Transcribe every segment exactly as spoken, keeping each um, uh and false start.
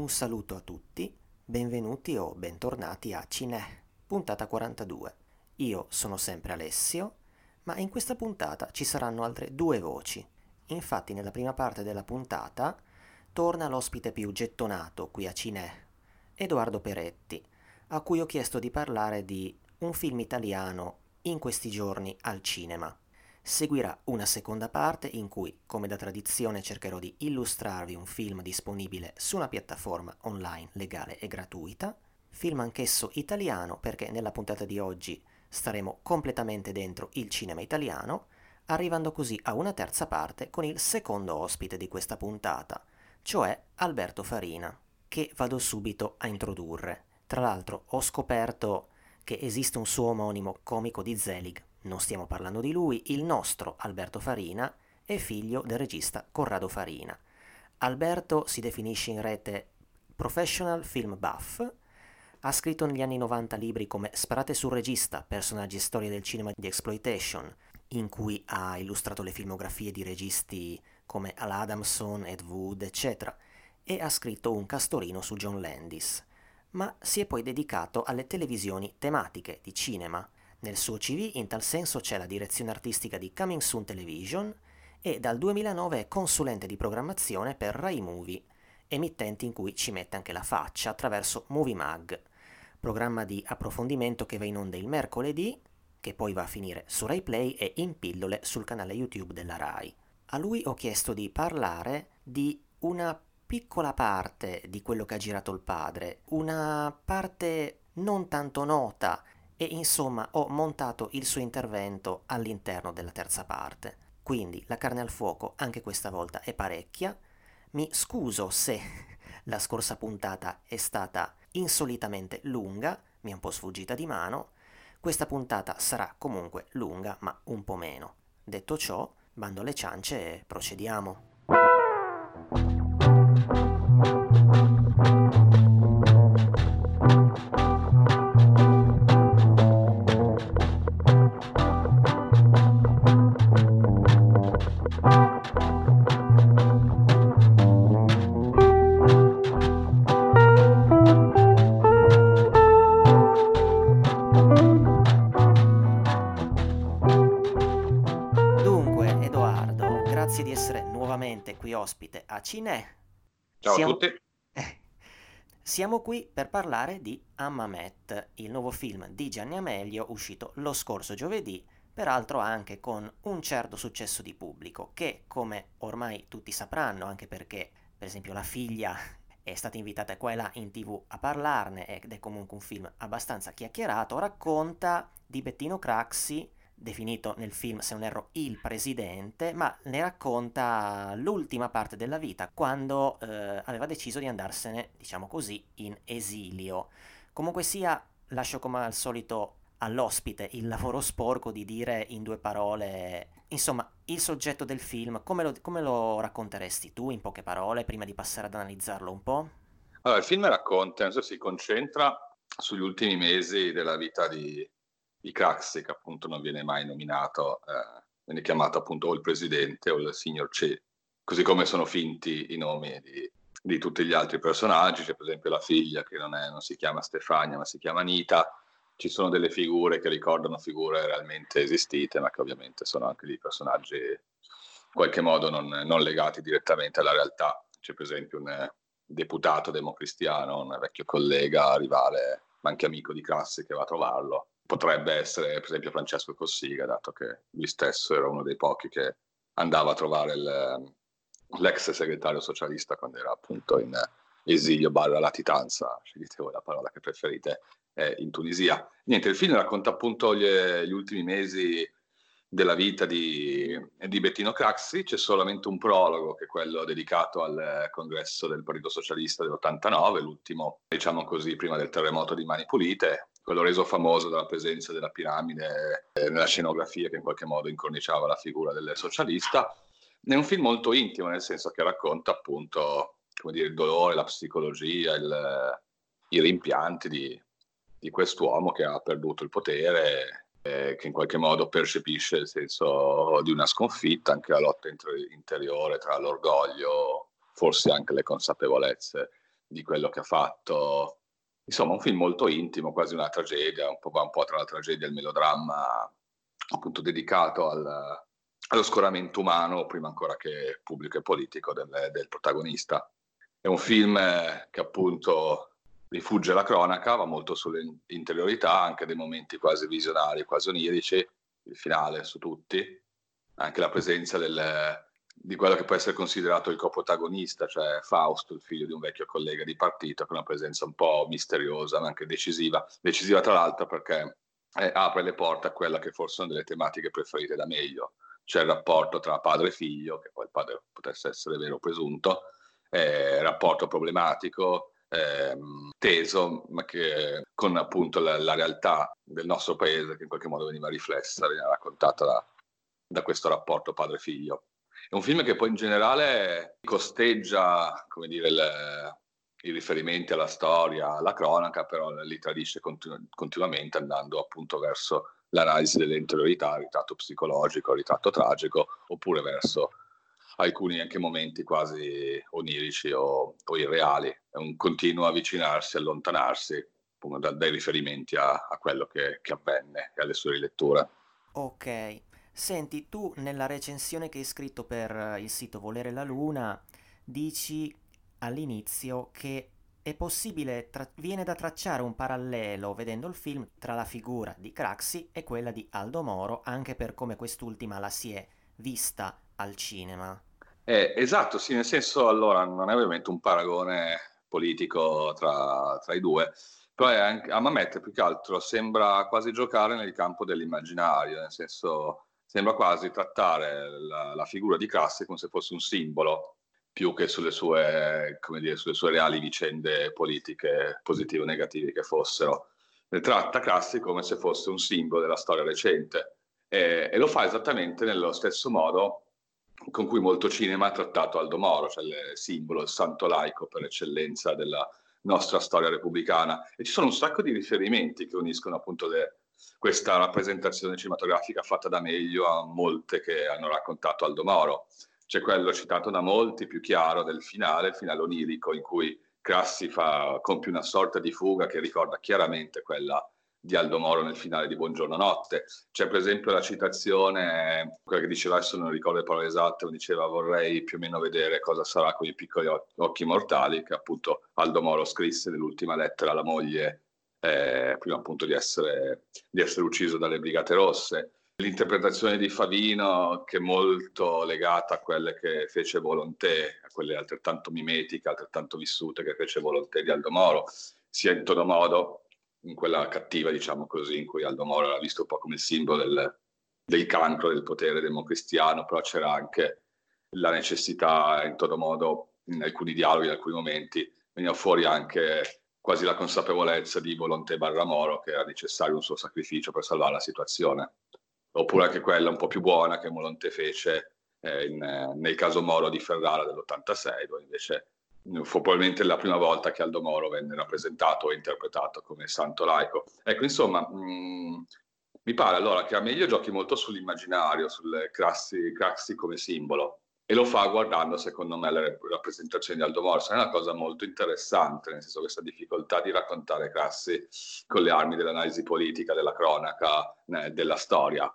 Un saluto a tutti, benvenuti o bentornati a Cinè, puntata quarantadue. Io sono sempre Alessio, ma in questa puntata ci saranno altre due voci. Infatti nella prima parte della puntata torna l'ospite più gettonato qui a Cinè, Edoardo Peretti, a cui ho chiesto di parlare di un film italiano in questi giorni al cinema. Seguirà una seconda parte in cui, come da tradizione, cercherò di illustrarvi un film disponibile su una piattaforma online legale e gratuita, film anch'esso italiano perché nella puntata di oggi staremo completamente dentro il cinema italiano, arrivando così a una terza parte con il secondo ospite di questa puntata, cioè Alberto Farina, che vado subito a introdurre. Tra l'altro ho scoperto che esiste un suo omonimo comico di Zelig. Non stiamo parlando di lui, il nostro Alberto Farina è figlio del regista Corrado Farina. Alberto si definisce in rete professional film buff, ha scritto negli anni novanta libri come Sparate sul Regista, personaggi e storie del cinema di exploitation, in cui ha illustrato le filmografie di registi come Al Adamson, Ed Wood, eccetera, e ha scritto un castorino su John Landis, ma si è poi dedicato alle televisioni tematiche di cinema. Nel suo C V in tal senso c'è la direzione artistica di Coming Soon Television e dal duemilanove è consulente di programmazione per Rai Movie, emittente in cui ci mette anche la faccia attraverso Movie Mag, programma di approfondimento che va in onda il mercoledì, che poi va a finire su Rai Play e in pillole sul canale YouTube della Rai. A lui ho chiesto di parlare di una piccola parte di quello che ha girato il padre, una parte non tanto nota, e insomma ho montato il suo intervento all'interno della terza parte. Quindi la carne al fuoco anche questa volta è parecchia. Mi scuso se la scorsa puntata è stata insolitamente lunga, mi è un po' sfuggita di mano. Questa puntata sarà comunque lunga, ma un po' meno. Detto ciò, bando alle ciance e procediamo. Ospite a Cinè. Ciao siamo... a tutti. Siamo qui per parlare di Hammamet, il nuovo film di Gianni Amelio uscito lo scorso giovedì, peraltro anche con un certo successo di pubblico che, come ormai tutti sapranno, anche perché per esempio la figlia è stata invitata qua e là in TV a parlarne ed è comunque un film abbastanza chiacchierato, racconta di Bettino Craxi, definito nel film, se non erro, il presidente, ma ne racconta l'ultima parte della vita, quando eh, aveva deciso di andarsene, diciamo così, in esilio. Comunque sia, lascio come al solito all'ospite il lavoro sporco di dire in due parole, insomma, il soggetto del film. Come lo, come lo racconteresti tu in poche parole, prima di passare ad analizzarlo un po'? Allora, il film racconta, non so, si concentra sugli ultimi mesi della vita di di Craxi, che appunto non viene mai nominato, eh, viene chiamato appunto o il presidente o il signor C, così come sono finti i nomi di, di tutti gli altri personaggi. C'è per esempio la figlia che non, è, non si chiama Stefania ma si chiama Anita, ci sono delle figure che ricordano figure realmente esistite ma che ovviamente sono anche dei personaggi in qualche modo non, non legati direttamente alla realtà. C'è per esempio un deputato democristiano, un vecchio collega, rivale ma anche amico di Craxi, che va a trovarlo. Potrebbe essere per esempio Francesco Cossiga, dato che lui stesso era uno dei pochi che andava a trovare il, l'ex segretario socialista quando era appunto in esilio barra latitanza, scegliete voi la parola che preferite, eh, in Tunisia. Niente, il film racconta appunto gli, gli ultimi mesi della vita di, di Bettino Craxi. C'è solamente un prologo, che è quello dedicato al congresso del Partito Socialista dell'ottantanove, l'ultimo, diciamo così, prima del terremoto di Mani Pulite, quello reso famoso dalla presenza della piramide eh, nella scenografia che in qualche modo incorniciava la figura del socialista. È un film molto intimo, nel senso che racconta appunto, come dire, il dolore, la psicologia, il, i rimpianti di, di quest'uomo che ha perduto il potere, eh, che in qualche modo percepisce il senso di una sconfitta, anche la lotta inter- interiore tra l'orgoglio, forse anche le consapevolezze di quello che ha fatto. Insomma, un film molto intimo, quasi una tragedia, un po', va un po' tra la tragedia e il melodramma, appunto dedicato al, allo scoramento umano, prima ancora che pubblico e politico, del, del protagonista. È un film che appunto rifugge la cronaca, va molto sulle interiorità, anche dei momenti quasi visionari, quasi onirici, il finale su tutti, anche la presenza del, di quello che può essere considerato il coprotagonista, cioè Fausto, il figlio di un vecchio collega di partito, con una presenza un po' misteriosa, ma anche decisiva, decisiva tra l'altro perché eh, apre le porte a quella che forse sono delle tematiche preferite da Meglio, cioè il rapporto tra padre e figlio, che poi il padre potesse essere vero o presunto, eh, rapporto problematico, eh, teso, ma che con appunto la, la realtà del nostro paese, che in qualche modo veniva riflessa, veniva raccontata da, da questo rapporto padre-figlio. È un film che poi in generale costeggia, come dire, il, i riferimenti alla storia, alla cronaca, però li tradisce continu- continuamente andando appunto verso l'analisi delle interiorità, il ritratto psicologico, il ritratto tragico, oppure verso alcuni anche momenti quasi onirici o, o irreali. È un continuo avvicinarsi, allontanarsi appunto da, dai riferimenti a, a quello che, che avvenne e alle sue riletture. Ok. Senti, tu nella recensione che hai scritto per il sito Volere la Luna dici all'inizio che è possibile, tra- viene da tracciare un parallelo vedendo il film tra la figura di Craxi e quella di Aldo Moro, anche per come quest'ultima la si è vista al cinema. Eh, esatto, sì, nel senso, allora, non è ovviamente un paragone politico tra, tra i due, però è anche, Hammamet più che altro sembra quasi giocare nel campo dell'immaginario, nel senso... Sembra quasi trattare la, la figura di Craxi come se fosse un simbolo, più che sulle sue, come dire, sulle sue reali vicende politiche, positive o negative che fossero. Ne tratta Craxi come se fosse un simbolo della storia recente e, e lo fa esattamente nello stesso modo con cui molto cinema ha trattato Aldo Moro, cioè il simbolo, il santo laico per eccellenza della nostra storia repubblicana. E ci sono un sacco di riferimenti che uniscono appunto le... questa rappresentazione cinematografica fatta da Meglio a molte che hanno raccontato Aldo Moro. C'è quello citato da molti, più chiaro, del finale, il finale onirico in cui Craxi fa, compie una sorta di fuga che ricorda chiaramente quella di Aldo Moro nel finale di Buongiorno Notte. C'è per esempio la citazione, quella che diceva, adesso non ricordo le parole esatte, ma diceva vorrei più o meno vedere cosa sarà con i piccoli occhi mortali, che appunto Aldo Moro scrisse nell'ultima lettera alla moglie Eh, prima appunto di essere, di essere ucciso dalle Brigate Rosse. L'interpretazione di Favino, che è molto legata a quelle che fece Volonté, a quelle altrettanto mimetiche, altrettanto vissute che fece Volonté di Aldo Moro, sia in todo modo, in quella cattiva, diciamo così, in cui Aldo Moro era visto un po' come il simbolo del, del cancro, del potere democristiano, però c'era anche la necessità, in todo modo, in alcuni dialoghi, in alcuni momenti, veniva fuori anche... quasi la consapevolezza di Volonté barra Moro che era necessario un suo sacrificio per salvare la situazione. Oppure anche quella un po' più buona che Volonté fece eh, in, eh, nel caso Moro di Ferrara dell'ottantasei, dove invece fu probabilmente la prima volta che Aldo Moro venne rappresentato e interpretato come santo laico. Ecco, insomma, mh, mi pare allora che Amelio giochi molto sull'immaginario, sul Craxi, Craxi come simbolo. E lo fa guardando, secondo me, le rappresentazioni di Aldo Moro. È una cosa molto interessante, nel senso questa difficoltà di raccontare Craxi con le armi dell'analisi politica, della cronaca, né, della storia.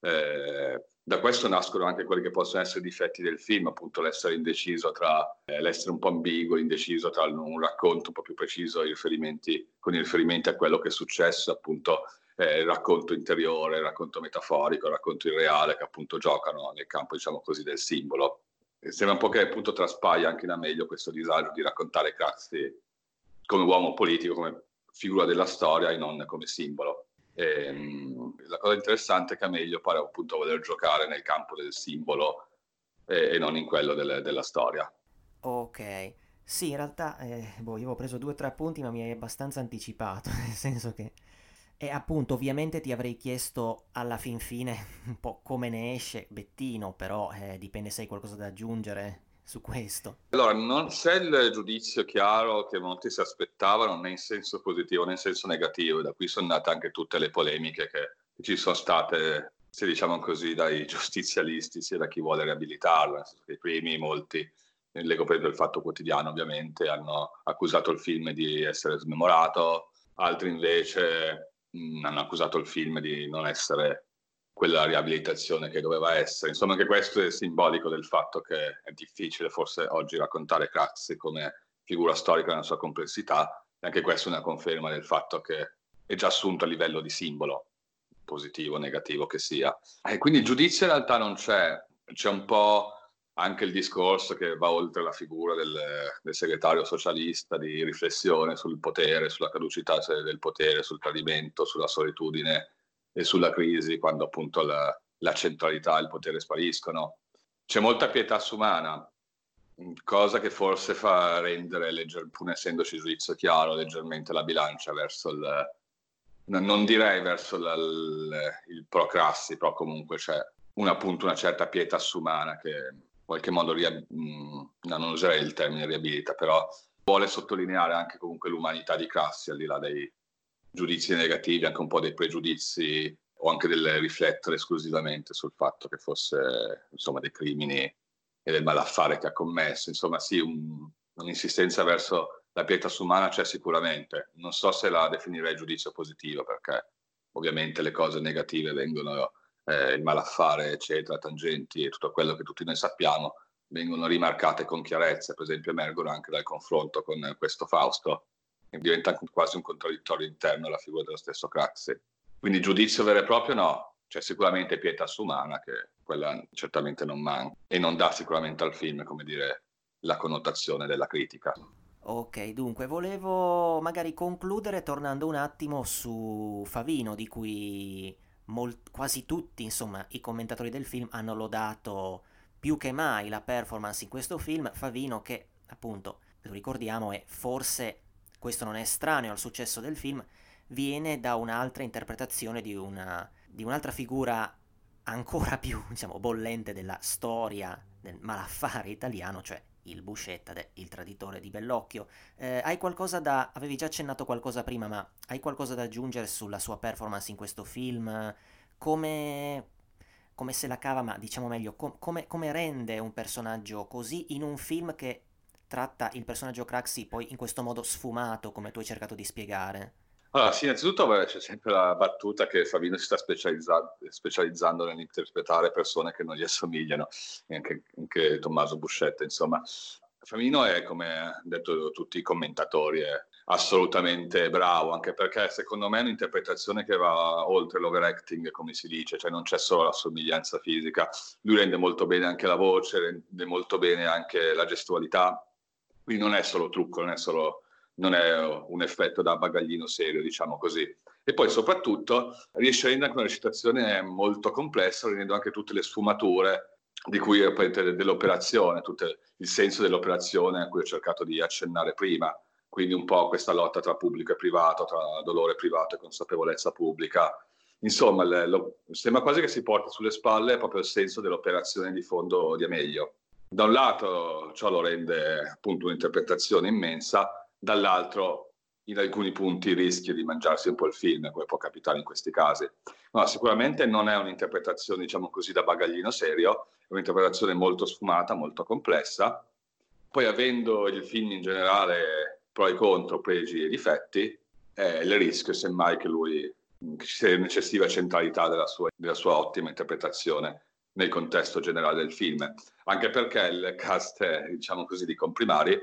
Eh, da questo nascono anche quelli che possono essere i difetti del film, appunto l'essere indeciso tra, eh, l'essere un po' ambiguo, indeciso tra un racconto un po' più preciso, i riferimenti, con i riferimenti a quello che è successo, appunto eh, il racconto interiore, il racconto metaforico, il racconto irreale che appunto giocano nel campo, diciamo così, del simbolo. E sembra un po' che appunto traspaia anche da Meglio questo disagio di raccontare Craxi come uomo politico, come figura della storia e non come simbolo. E la cosa interessante è che Amelio pare appunto voler giocare nel campo del simbolo e, e non in quello delle, della storia. Ok, sì, in realtà eh, boh, io avevo preso due o tre appunti ma mi hai abbastanza anticipato, nel senso che e appunto ovviamente ti avrei chiesto alla fin fine un po' come ne esce Bettino, però eh, dipende se hai qualcosa da aggiungere su questo. Allora, non c'è il giudizio chiaro che molti si aspettavano, né in senso positivo né in senso negativo, da qui sono nate anche tutte le polemiche che ci sono state, se diciamo così, dai giustizialisti sia da chi vuole riabilitarlo, nel senso che i primi molti leggo prendo il Fatto Quotidiano ovviamente, hanno accusato il film di essere smemorato, altri invece mh, hanno accusato il film di non essere quella riabilitazione che doveva essere. Insomma, anche questo è simbolico del fatto che è difficile forse oggi raccontare Craxi come figura storica nella sua complessità, e anche questa è una conferma del fatto che è già assunto a livello di simbolo, positivo o negativo che sia. E quindi il giudizio in realtà non c'è, c'è un po' anche il discorso che va oltre la figura del, del segretario socialista, di riflessione sul potere, sulla caducità del potere, sul tradimento, sulla solitudine e sulla crisi, quando appunto la, la centralità e il potere spariscono. C'è molta pietà sumana, cosa che forse fa rendere, legger, pur essendoci giudizio chiaro, leggermente la bilancia verso il, non direi verso la, il, il pro Craxi, però comunque c'è una, appunto una certa pietà sumana che... in qualche modo, non userei il termine riabilita, però vuole sottolineare anche comunque l'umanità di Craxi, al di là dei giudizi negativi, anche un po' dei pregiudizi, o anche del riflettere esclusivamente sul fatto che fosse, insomma, dei crimini e del malaffare che ha commesso. Insomma, sì, un, un'insistenza verso la pietas umana c'è sicuramente. Non so se la definirei giudizio positivo, perché ovviamente le cose negative vengono... Eh, il malaffare, eccetera, tangenti e tutto quello che tutti noi sappiamo, vengono rimarcate con chiarezza, per esempio emergono anche dal confronto con questo Fausto, e diventa quasi un contraddittorio interno alla figura dello stesso Craxi. Quindi giudizio vero e proprio no, c'è sicuramente pietas umana, che quella certamente non manca, e non dà sicuramente al film, come dire, la connotazione della critica. Ok, dunque volevo magari concludere tornando un attimo su Favino, di cui... Molt, quasi tutti, insomma, i commentatori del film hanno lodato più che mai la performance in questo film. Favino, che appunto, lo ricordiamo, è forse, questo non è estraneo al successo del film, viene da un'altra interpretazione di, una, di un'altra figura ancora più, diciamo, bollente della storia del malaffare italiano, cioè il Buscetta, de, il traditore di Bellocchio. Eh, hai qualcosa da... avevi già accennato qualcosa prima, ma hai qualcosa da aggiungere sulla sua performance in questo film? Come, come se la cava, ma diciamo meglio, com, come, come rende un personaggio così in un film che tratta il personaggio Craxi poi in questo modo sfumato, come tu hai cercato di spiegare? Allora, sì, innanzitutto beh, c'è sempre la battuta che Favino si sta specializza- specializzando nell'interpretare persone che non gli assomigliano, anche, anche Tommaso Buscetta, insomma. Favino è, come hanno detto tutti i commentatori, è assolutamente bravo, anche perché secondo me è un'interpretazione che va oltre l'overacting, come si dice, cioè non c'è solo la somiglianza fisica, lui rende molto bene anche la voce, rende molto bene anche la gestualità, quindi non è solo trucco, non è solo... non è un effetto da bagaglino serio, diciamo così. E poi soprattutto riesce a rendere anche una recitazione molto complessa, rendendo anche tutte le sfumature di cui, dell'operazione, tutto il senso dell'operazione a cui ho cercato di accennare prima, quindi un po' questa lotta tra pubblico e privato, tra dolore privato e consapevolezza pubblica. Insomma, le, lo, sembra quasi che si porti sulle spalle proprio il senso dell'operazione di fondo di Amelio. Da un lato ciò lo rende appunto un'interpretazione immensa, dall'altro in alcuni punti rischia di mangiarsi un po' il film, come può capitare in questi casi. No, sicuramente non è un'interpretazione, diciamo così, da bagaglino serio, è un'interpretazione molto sfumata, molto complessa. Poi, avendo il film in generale pro e contro, pregi e difetti, eh, il rischio semmai che lui che ci sia un'eccessiva centralità della sua, della sua ottima interpretazione nel contesto generale del film, anche perché il cast è, diciamo così, di comprimari,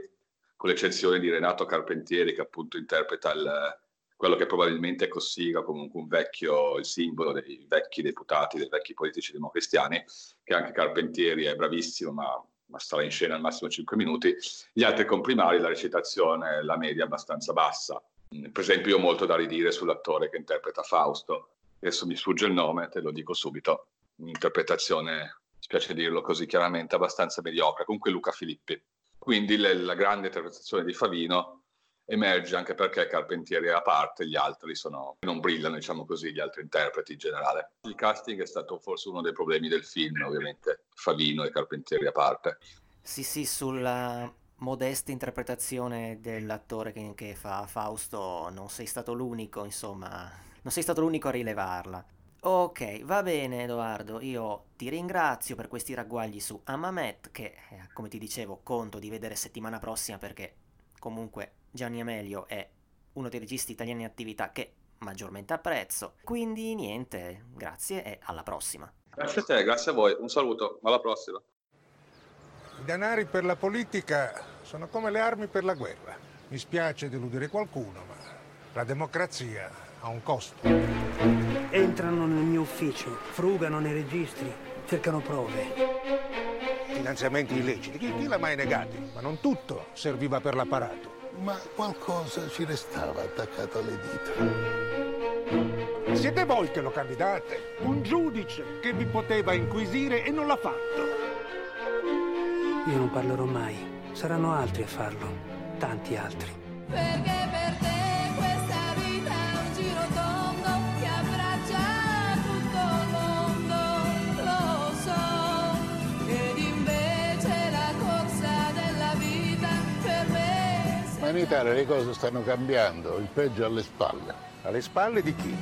con l'eccezione di Renato Carpentieri, che appunto interpreta il, quello che probabilmente è Cossiga, comunque un vecchio, il simbolo dei vecchi deputati, dei vecchi politici democristiani, che anche Carpentieri è bravissimo, ma, ma starà in scena al massimo cinque minuti. Gli altri comprimari, la recitazione, la media abbastanza bassa. Per esempio, io ho molto da ridire sull'attore che interpreta Fausto. Adesso mi sfugge il nome, te lo dico subito. Un'interpretazione, spiace dirlo così chiaramente, abbastanza mediocre. Comunque Luca Filippi. Quindi le, la grande interpretazione di Favino emerge anche perché Carpentieri è a parte, gli altri sono, non brillano, diciamo così, gli altri interpreti in generale. Il casting è stato forse uno dei problemi del film, ovviamente, Favino e Carpentieri a parte. Sì, sì, sulla modesta interpretazione dell'attore che, che fa Fausto non sei stato l'unico, insomma, non sei stato l'unico a rilevarla. Ok, va bene Edoardo, io ti ringrazio per questi ragguagli su Hammamet, che eh, come ti dicevo conto di vedere settimana prossima, perché comunque Gianni Amelio è uno dei registi italiani in attività che maggiormente apprezzo. Quindi niente, grazie e alla prossima. Grazie a te, grazie a voi, un saluto, alla prossima. I denari per la politica sono come le armi per la guerra. Mi spiace deludere qualcuno, ma la democrazia ha un costo. Entrano nel mio ufficio, frugano nei registri, cercano prove. Finanziamenti illeciti, chi, chi l'ha mai negati? Ma non tutto serviva per l'apparato. Ma qualcosa ci restava attaccato alle dita. Siete voi che lo candidate. Un giudice che vi poteva inquisire e non l'ha fatto. Io non parlerò mai. Saranno altri a farlo. Tanti altri. Perché per te questa vita è un giro tondo che abbraccia tutto il mondo. Lo so. Ed invece la corsa della vita per me. Ma in Italia le cose stanno cambiando, il peggio alle spalle. Alle spalle di chi?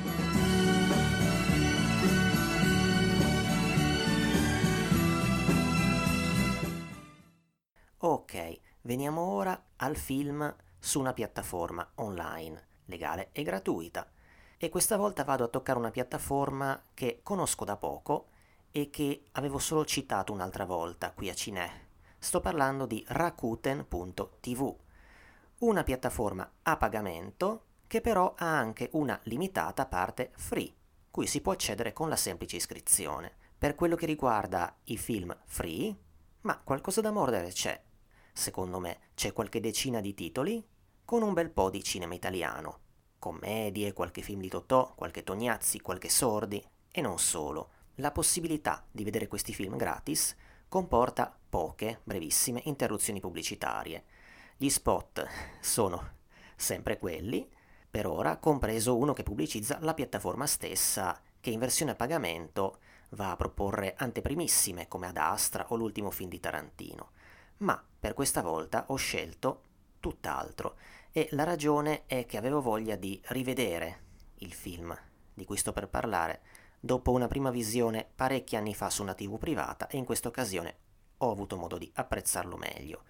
Ok, veniamo ora al film su una piattaforma online, legale e gratuita. E questa volta vado a toccare una piattaforma che conosco da poco e che avevo solo citato un'altra volta qui a Cinè. Sto parlando di Rakuten punto tv. Una piattaforma a pagamento che però ha anche una limitata parte free, cui si può accedere con la semplice iscrizione. Per quello che riguarda i film free, ma qualcosa da mordere c'è. Secondo me c'è qualche decina di titoli con un bel po' di cinema italiano. Commedie, qualche film di Totò, qualche Tognazzi, qualche Sordi e non solo. La possibilità di vedere questi film gratis comporta poche, brevissime interruzioni pubblicitarie. Gli spot sono sempre quelli, per ora compreso uno che pubblicizza la piattaforma stessa, che in versione a pagamento va a proporre anteprimissime come Ad Astra o l'ultimo film di Tarantino. Ma per questa volta ho scelto tutt'altro e la ragione è che avevo voglia di rivedere il film di cui sto per parlare dopo una prima visione parecchi anni fa su una tivù privata e in questa occasione ho avuto modo di apprezzarlo meglio.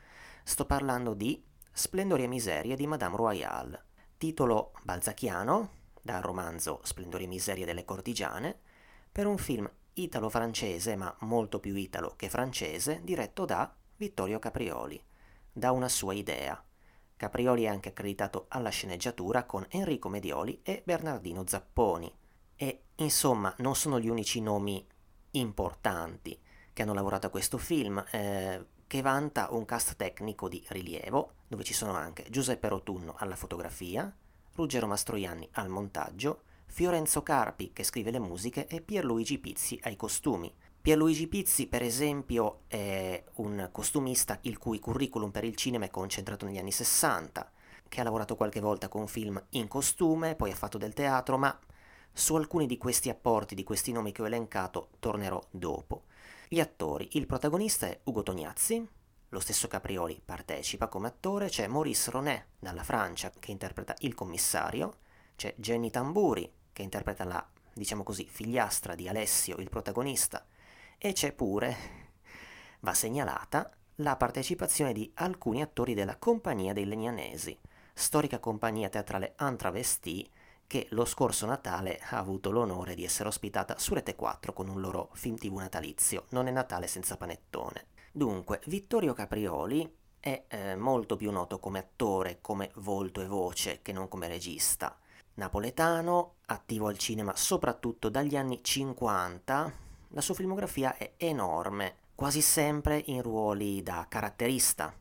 Sto parlando di Splendori e miserie di Madame Royale, titolo balzachiano dal romanzo Splendori e miserie delle cortigiane, per un film italo-francese, ma molto più italo che francese, diretto da Vittorio Caprioli, da una sua idea. Caprioli è anche accreditato alla sceneggiatura con Enrico Medioli e Bernardino Zapponi. E insomma, non sono gli unici nomi importanti che hanno lavorato a questo film, eh, che vanta un cast tecnico di rilievo, dove ci sono anche Giuseppe Rotunno alla fotografia, Ruggero Mastroianni al montaggio, Fiorenzo Carpi che scrive le musiche e Pierluigi Pizzi ai costumi. Pierluigi Pizzi, per esempio, è un costumista il cui curriculum per il cinema è concentrato negli anni sessanta, che ha lavorato qualche volta con film in costume, poi ha fatto del teatro, ma su alcuni di questi apporti, di questi nomi che ho elencato, tornerò dopo. Gli attori, il protagonista è Ugo Tognazzi, lo stesso Caprioli partecipa come attore, c'è Maurice Ronet dalla Francia che interpreta il commissario, c'è Jenny Tamburi che interpreta la, diciamo così, figliastra di Alessio, il protagonista, e c'è pure, va segnalata, la partecipazione di alcuni attori della Compagnia dei Legnanesi, storica compagnia teatrale antravestì, che lo scorso Natale ha avuto l'onore di essere ospitata su Rete quattro con un loro film tivù natalizio, Non è Natale senza panettone. Dunque, Vittorio Caprioli è eh, molto più noto come attore, come volto e voce, che non come regista. Napoletano, attivo al cinema soprattutto dagli anni cinquanta, la sua filmografia è enorme, quasi sempre in ruoli da caratterista,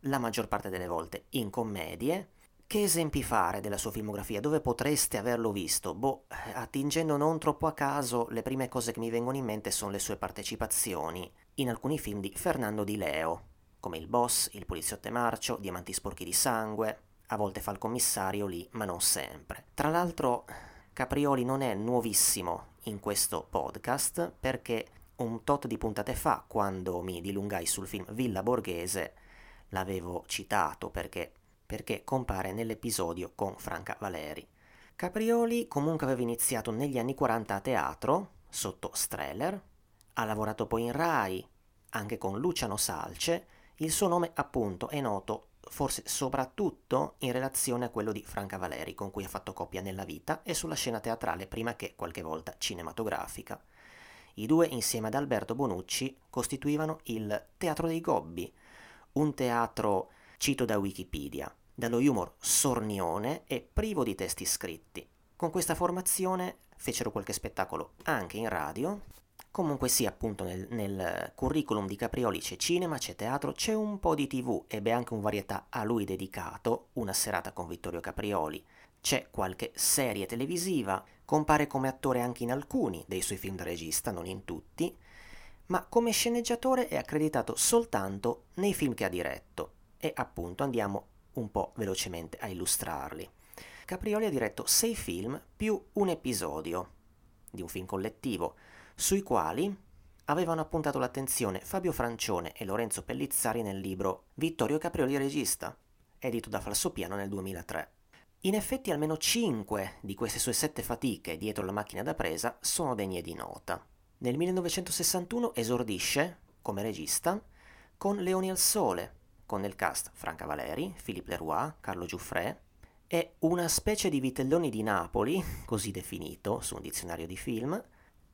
la maggior parte delle volte in commedie. Che esempi fare della sua filmografia? Dove potreste averlo visto? Boh, attingendo non troppo a caso, le prime cose che mi vengono in mente sono le sue partecipazioni in alcuni film di Fernando Di Leo, come Il Boss, Il Poliziotto e Marcio, Diamanti sporchi di sangue, a volte fa il commissario lì, ma non sempre. Tra l'altro, Caprioli non è nuovissimo in questo podcast, perché un tot di puntate fa, quando mi dilungai sul film Villa Borghese, l'avevo citato perché... perché compare nell'episodio con Franca Valeri. Caprioli comunque aveva iniziato negli anni quaranta a teatro, sotto Streller, ha lavorato poi in Rai, anche con Luciano Salce. Il suo nome appunto è noto forse soprattutto in relazione a quello di Franca Valeri, con cui ha fatto coppia nella vita e sulla scena teatrale prima che qualche volta cinematografica. I due insieme ad Alberto Bonucci costituivano il Teatro dei Gobbi, un teatro, cito da Wikipedia, dallo humor sornione e privo di testi scritti. Con questa formazione fecero qualche spettacolo anche in radio. Comunque sì, appunto nel, nel curriculum di Caprioli c'è cinema, c'è teatro, c'è un po' di tv, ebbe anche un varietà a lui dedicato, Una serata con Vittorio Caprioli, c'è qualche serie televisiva, compare come attore anche in alcuni dei suoi film da regista, non in tutti, ma come sceneggiatore è accreditato soltanto nei film che ha diretto, e appunto andiamo un po' velocemente a illustrarli. Caprioli ha diretto sei film più un episodio di un film collettivo, sui quali avevano appuntato l'attenzione Fabio Francione e Lorenzo Pellizzari nel libro Vittorio Caprioli regista, edito da Falsopiano nel duemilatré. In effetti almeno cinque di queste sue sette fatiche dietro la macchina da presa sono degne di nota. Nel millenovecentosessantuno esordisce, come regista, con Leoni al sole, con nel cast Franca Valeri, Philippe Leroy, Carlo Giuffrè, e una specie di Vitelloni di Napoli, così definito su un dizionario di film,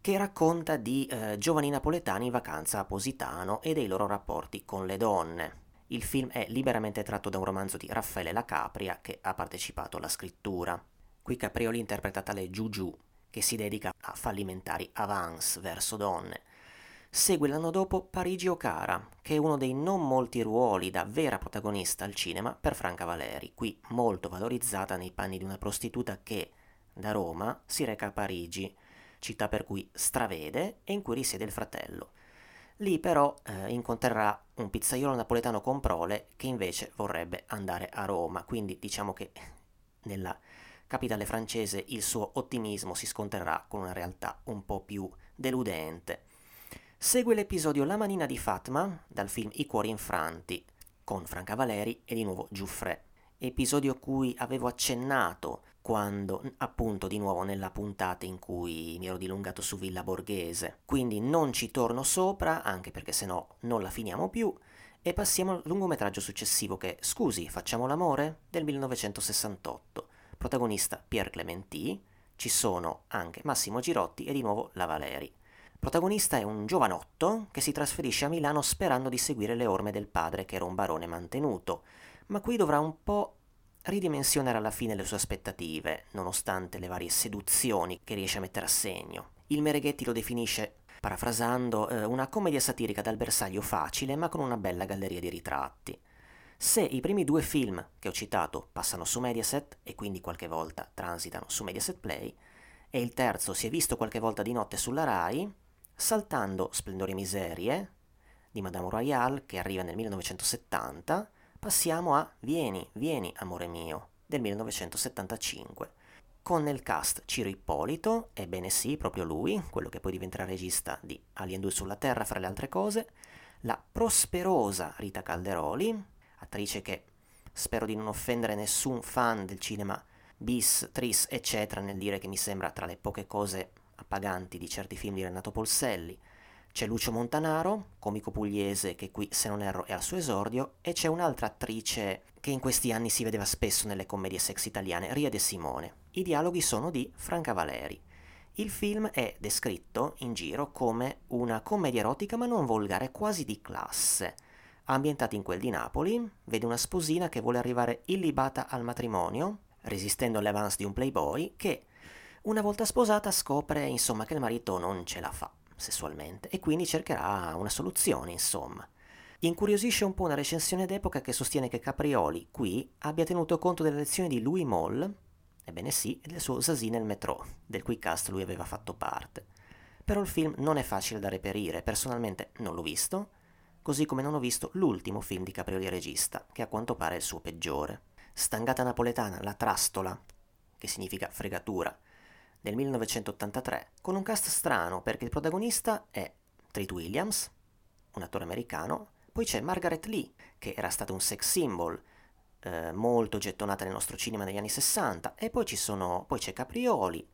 che racconta di eh, giovani napoletani in vacanza a Positano e dei loro rapporti con le donne. Il film è liberamente tratto da un romanzo di Raffaele La Capria, che ha partecipato alla scrittura. Qui Caprioli interpreta tale Giugiù, che si dedica a fallimentari avance verso donne. Segue l'anno dopo Parigi o Cara, che è uno dei non molti ruoli da vera protagonista al cinema per Franca Valeri, qui molto valorizzata nei panni di una prostituta che, da Roma, si reca a Parigi, città per cui stravede e in cui risiede il fratello. Lì però eh, incontrerà un pizzaiolo napoletano con prole che invece vorrebbe andare a Roma, quindi diciamo che nella capitale francese il suo ottimismo si scontrerà con una realtà un po' più deludente. Segue l'episodio La manina di Fatma dal film I cuori infranti con Franca Valeri e di nuovo Giuffrè, episodio a cui avevo accennato quando, appunto, di nuovo nella puntata in cui mi ero dilungato su Villa Borghese. Quindi non ci torno sopra, anche perché sennò non la finiamo più, e passiamo al lungometraggio successivo che è Scusi, facciamo l'amore? Del millenovecentosessantotto. Protagonista Pierre Clementi, ci sono anche Massimo Girotti e di nuovo la Valeri. Protagonista è un giovanotto che si trasferisce a Milano sperando di seguire le orme del padre, che era un barone mantenuto, ma qui dovrà un po' ridimensionare alla fine le sue aspettative, nonostante le varie seduzioni che riesce a mettere a segno. Il Mereghetti lo definisce, parafrasando, eh, una commedia satirica dal bersaglio facile ma con una bella galleria di ritratti. Se i primi due film che ho citato passano su Mediaset e quindi qualche volta transitano su Mediaset Play, e il terzo si è visto qualche volta di notte sulla Rai, saltando Splendori e miserie di Madame Royale, che arriva nel millenovecentosettanta, passiamo a Vieni, vieni, amore mio, del millenovecentosettantacinque, con nel cast Ciro Ippolito, ebbene sì, proprio lui, quello che poi diventerà regista di Alien due sulla Terra, fra le altre cose, la prosperosa Rita Calderoli, attrice che spero di non offendere nessun fan del cinema bis, tris, eccetera, nel dire che mi sembra tra le poche cose appaganti di certi film di Renato Polselli. C'è Lucio Montanaro, comico pugliese, che qui, se non erro, è al suo esordio, e c'è un'altra attrice che in questi anni si vedeva spesso nelle commedie sex italiane, Ria De Simone. I dialoghi sono di Franca Valeri. Il film è descritto in giro come una commedia erotica ma non volgare, quasi di classe. Ambientata in quel di Napoli, vede una sposina che vuole arrivare illibata al matrimonio, resistendo alle avance di un playboy, che una volta sposata scopre, insomma, che il marito non ce la fa sessualmente, e quindi cercherà una soluzione, insomma. Incuriosisce un po' una recensione d'epoca che sostiene che Caprioli qui abbia tenuto conto delle lezioni di Louis Moll, ebbene sì, e del suo Zazie nel metrò, del cui cast lui aveva fatto parte. Però il film non è facile da reperire, personalmente non l'ho visto, così come non ho visto l'ultimo film di Caprioli regista, che a quanto pare è il suo peggiore. Stangata napoletana, La trastola, che significa fregatura, del millenovecentottantatré, con un cast strano perché il protagonista è Treat Williams, un attore americano, poi c'è Margaret Lee, che era stata un sex symbol eh, molto gettonata nel nostro cinema negli anni sessanta, e poi, ci sono, poi c'è Caprioli,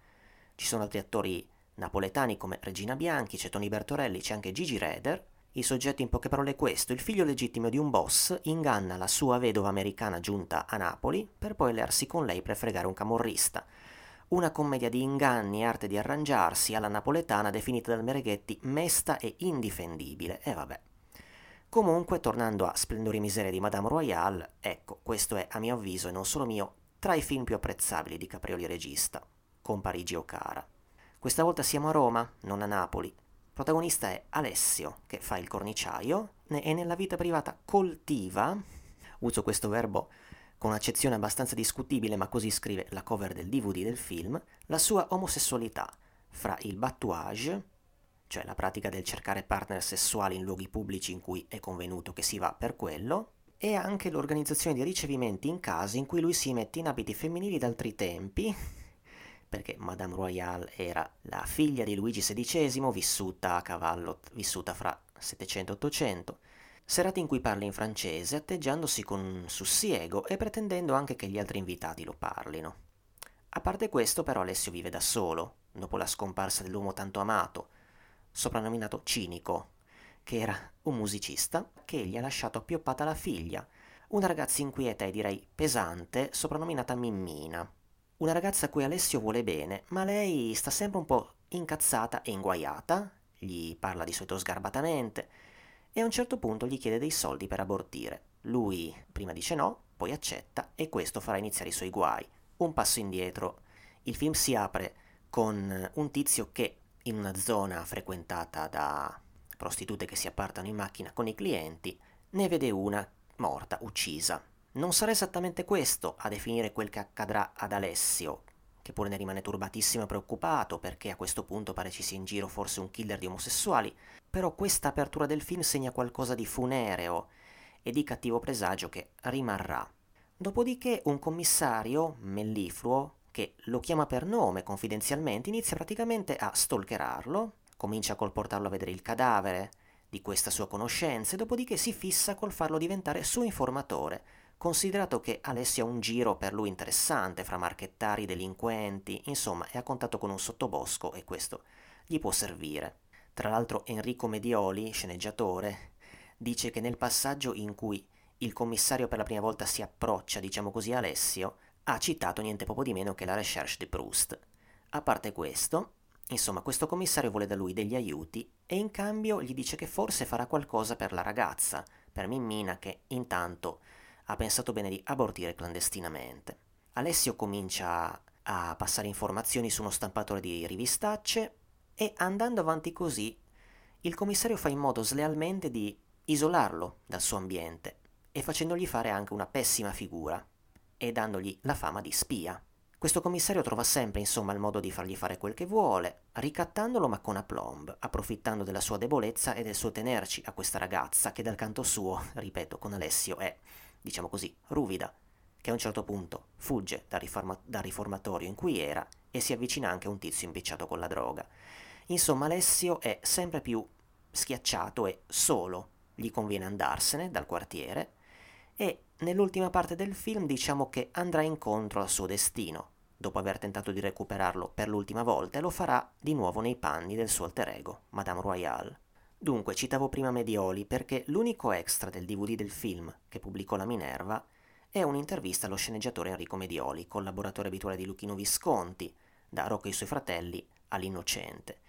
ci sono altri attori napoletani come Regina Bianchi, c'è Toni Bertorelli, c'è anche Gigi Reder. Il soggetto in poche parole è questo: il figlio legittimo di un boss inganna la sua vedova americana giunta a Napoli per poi allearsi con lei per fregare un camorrista. Una commedia di inganni e arte di arrangiarsi alla napoletana, definita dal Mereghetti mesta e indifendibile. E eh vabbè. Comunque, tornando a Splendori e miserie di Madame Royale, ecco, questo è, a mio avviso, e non solo mio, tra i film più apprezzabili di Caprioli regista, con Parigi o Cara. Questa volta siamo a Roma, non a Napoli. Protagonista è Alessio, che fa il corniciaio, e nella vita privata coltiva, uso questo verbo con un'accezione abbastanza discutibile, ma così scrive la cover del D V D del film, la sua omosessualità, fra il batouage, cioè la pratica del cercare partner sessuali in luoghi pubblici in cui è convenuto che si va per quello, e anche l'organizzazione di ricevimenti in casi in cui lui si mette in abiti femminili d'altri tempi, perché Madame Royale era la figlia di Luigi sedicesimo, vissuta a cavallo, vissuta fra Settecento e Ottocento, serate in cui parla in francese, atteggiandosi con sussiego e pretendendo anche che gli altri invitati lo parlino. A parte questo, però, Alessio vive da solo, dopo la scomparsa dell'uomo tanto amato, soprannominato Cinico, che era un musicista che gli ha lasciato appioppata la figlia, una ragazza inquieta e direi pesante, soprannominata Mimmina. Una ragazza a cui Alessio vuole bene, ma lei sta sempre un po' incazzata e inguaiata, gli parla di solito sgarbatamente, e a un certo punto gli chiede dei soldi per abortire. Lui prima dice no, poi accetta, e questo farà iniziare i suoi guai. Un passo indietro. Il film si apre con un tizio che, in una zona frequentata da prostitute che si appartano in macchina con i clienti, ne vede una morta, uccisa. Non sarà esattamente questo a definire quel che accadrà ad Alessio, che pure ne rimane turbatissimo e preoccupato, perché a questo punto pare ci sia in giro forse un killer di omosessuali, però questa apertura del film segna qualcosa di funereo e di cattivo presagio che rimarrà. Dopodiché un commissario, mellifluo, che lo chiama per nome confidenzialmente, inizia praticamente a stalkerarlo, comincia col portarlo a vedere il cadavere di questa sua conoscenza, e dopodiché si fissa col farlo diventare suo informatore, considerato che Alessio ha un giro per lui interessante fra marchettari, delinquenti, insomma è a contatto con un sottobosco e questo gli può servire. Tra l'altro Enrico Medioli, sceneggiatore, dice che nel passaggio in cui il commissario per la prima volta si approccia, diciamo così, a Alessio, ha citato niente poco di meno che La Recherche di Proust. A parte questo, insomma, questo commissario vuole da lui degli aiuti e in cambio gli dice che forse farà qualcosa per la ragazza, per Mimmina, che intanto ha pensato bene di abortire clandestinamente. Alessio comincia a passare informazioni su uno stampatore di rivistacce e, andando avanti così, il commissario fa in modo slealmente di isolarlo dal suo ambiente e facendogli fare anche una pessima figura e dandogli la fama di spia. Questo commissario trova sempre, insomma, il modo di fargli fare quel che vuole, ricattandolo ma con aplomb, approfittando della sua debolezza e del suo tenerci a questa ragazza che dal canto suo, ripeto, con Alessio è, diciamo così, ruvida, che a un certo punto fugge dal, riforma- dal riformatorio in cui era e si avvicina anche a un tizio impicciato con la droga. Insomma, Alessio è sempre più schiacciato e solo, gli conviene andarsene dal quartiere e nell'ultima parte del film diciamo che andrà incontro al suo destino, dopo aver tentato di recuperarlo per l'ultima volta, e lo farà di nuovo nei panni del suo alter ego, Madame Royale. Dunque, citavo prima Medioli perché l'unico extra del D V D del film che pubblicò la Minerva è un'intervista allo sceneggiatore Enrico Medioli, collaboratore abituale di Luchino Visconti, da Rocco e i suoi fratelli all'Innocente,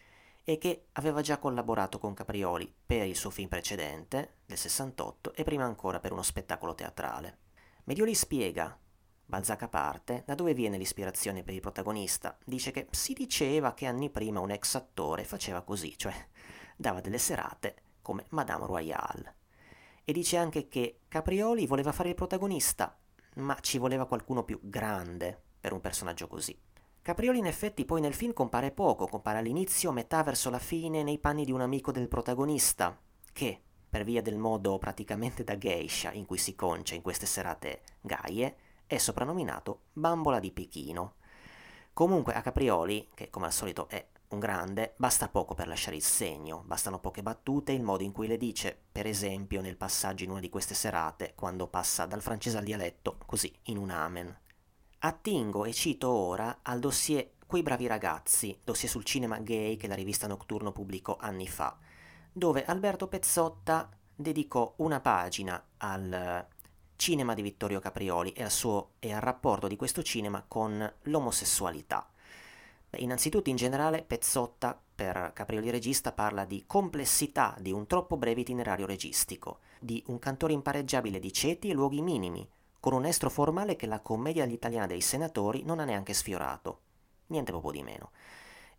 e che aveva già collaborato con Caprioli per il suo film precedente, del sessantotto, e prima ancora per uno spettacolo teatrale. Medioli spiega, Balzac a parte, da dove viene l'ispirazione per il protagonista. Dice che si diceva che anni prima un ex attore faceva così, cioè dava delle serate come Madame Royale. E dice anche che Caprioli voleva fare il protagonista, ma ci voleva qualcuno più grande per un personaggio così. Caprioli in effetti poi nel film compare poco, compare all'inizio, metà verso la fine, nei panni di un amico del protagonista, che, per via del modo praticamente da geisha in cui si concia in queste serate gaie, è soprannominato Bambola di Pechino. Comunque a Caprioli, che come al solito è un grande, basta poco per lasciare il segno, bastano poche battute e il modo in cui le dice, per esempio nel passaggio in una di queste serate, quando passa dal francese al dialetto, così in un amen. Attingo e cito ora al dossier Quei bravi ragazzi, dossier sul cinema gay che la rivista Notturno pubblicò anni fa, dove Alberto Pezzotta dedicò una pagina al cinema di Vittorio Caprioli e al suo e al rapporto di questo cinema con l'omosessualità. Beh, innanzitutto in generale Pezzotta, per Caprioli regista, parla di complessità di un troppo breve itinerario registico, di un cantore impareggiabile di ceti e luoghi minimi, con un estro formale che la commedia all'italiana dei senatori non ha neanche sfiorato, niente proprio di meno,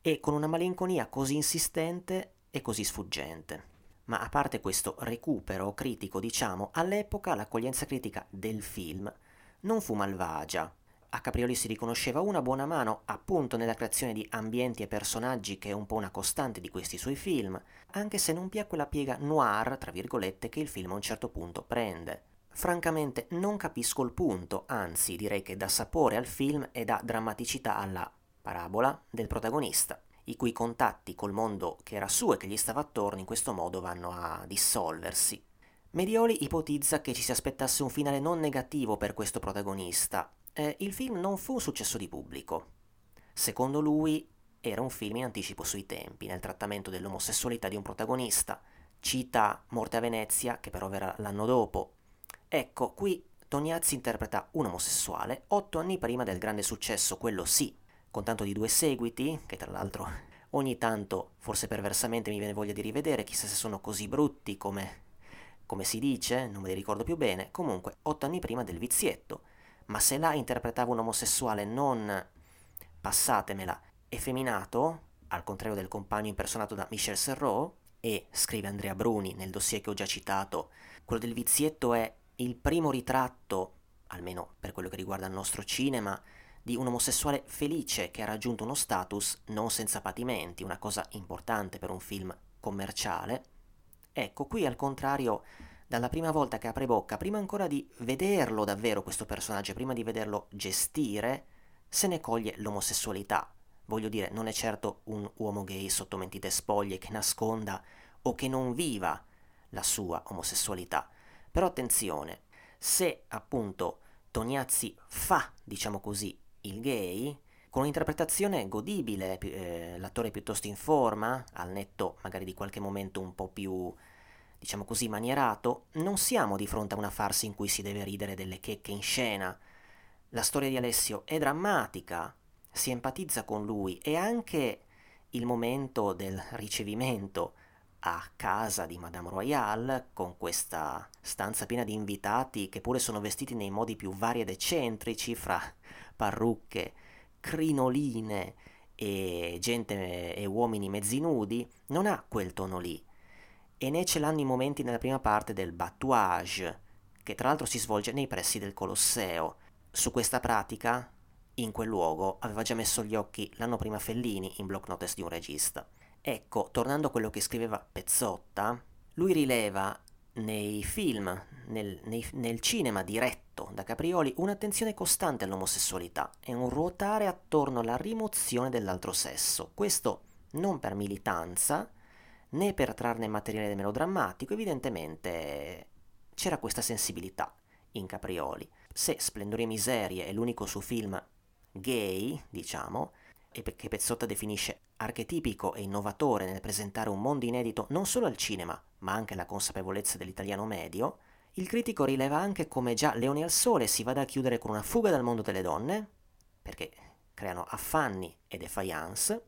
e con una malinconia così insistente e così sfuggente. Ma a parte questo recupero critico, diciamo, all'epoca l'accoglienza critica del film non fu malvagia. A Caprioli si riconosceva una buona mano appunto nella creazione di ambienti e personaggi, che è un po' una costante di questi suoi film, anche se non piacque la piega noir, tra virgolette, che il film a un certo punto prende. Francamente non capisco il punto, anzi direi che dà sapore al film e dà drammaticità alla parabola del protagonista, i cui contatti col mondo che era suo e che gli stava attorno in questo modo vanno a dissolversi. Medioli ipotizza che ci si aspettasse un finale non negativo per questo protagonista. Eh, il film non fu un successo di pubblico. Secondo lui era un film in anticipo sui tempi, nel trattamento dell'omosessualità di un protagonista. Cita Morte a Venezia, che però verrà l'anno dopo. Ecco, qui Tognazzi interpreta un omosessuale, otto anni prima del grande successo, quello sì, con tanto di due seguiti, che tra l'altro ogni tanto, forse perversamente, mi viene voglia di rivedere, chissà se sono così brutti come, come si dice, non me li ricordo più bene, comunque otto anni prima del Vizietto. Ma se là interpretava un omosessuale non, passatemela, effeminato, al contrario del compagno impersonato da Michel Serrault, e, scrive Andrea Bruni nel dossier che ho già citato, quello del Vizietto è il primo ritratto, almeno per quello che riguarda il nostro cinema, di un omosessuale felice che ha raggiunto uno status non senza patimenti, una cosa importante per un film commerciale. Ecco, qui al contrario, dalla prima volta che apre bocca, prima ancora di vederlo davvero questo personaggio, prima di vederlo gestire, se ne coglie l'omosessualità. Voglio dire, non è certo un uomo gay sotto mentite spoglie che nasconda o che non viva la sua omosessualità. Però attenzione, se appunto Tognazzi fa, diciamo così, il gay, con un'interpretazione godibile, eh, l'attore piuttosto in forma, al netto magari di qualche momento un po' più, diciamo così, manierato, non siamo di fronte a una farsa in cui si deve ridere delle checche in scena. La storia di Alessio è drammatica, si empatizza con lui, e anche il momento del ricevimento a casa di Madame Royale, con questa stanza piena di invitati che pure sono vestiti nei modi più vari ed eccentrici, fra parrucche, crinoline e gente e uomini mezzi nudi, non ha quel tono lì. E ne ce l'hanno i momenti nella prima parte del batouage, che tra l'altro si svolge nei pressi del Colosseo. Su questa pratica, in quel luogo, aveva già messo gli occhi l'anno prima Fellini in block notice di un regista. Ecco, tornando a quello che scriveva Pezzotta, lui rileva nei film, nel, nei, nel cinema diretto da Caprioli, un'attenzione costante all'omosessualità e un ruotare attorno alla rimozione dell'altro sesso. Questo non per militanza, né per trarne materiale melodrammatico, evidentemente c'era questa sensibilità in Caprioli. Se Splendori e miserie è l'unico suo film gay, diciamo, e che Pezzotta definisce archetipico e innovatore nel presentare un mondo inedito non solo al cinema, ma anche alla consapevolezza dell'italiano medio, il critico rileva anche come già Leoni al Sole si vada a chiudere con una fuga dal mondo delle donne, perché creano affanni e defiance.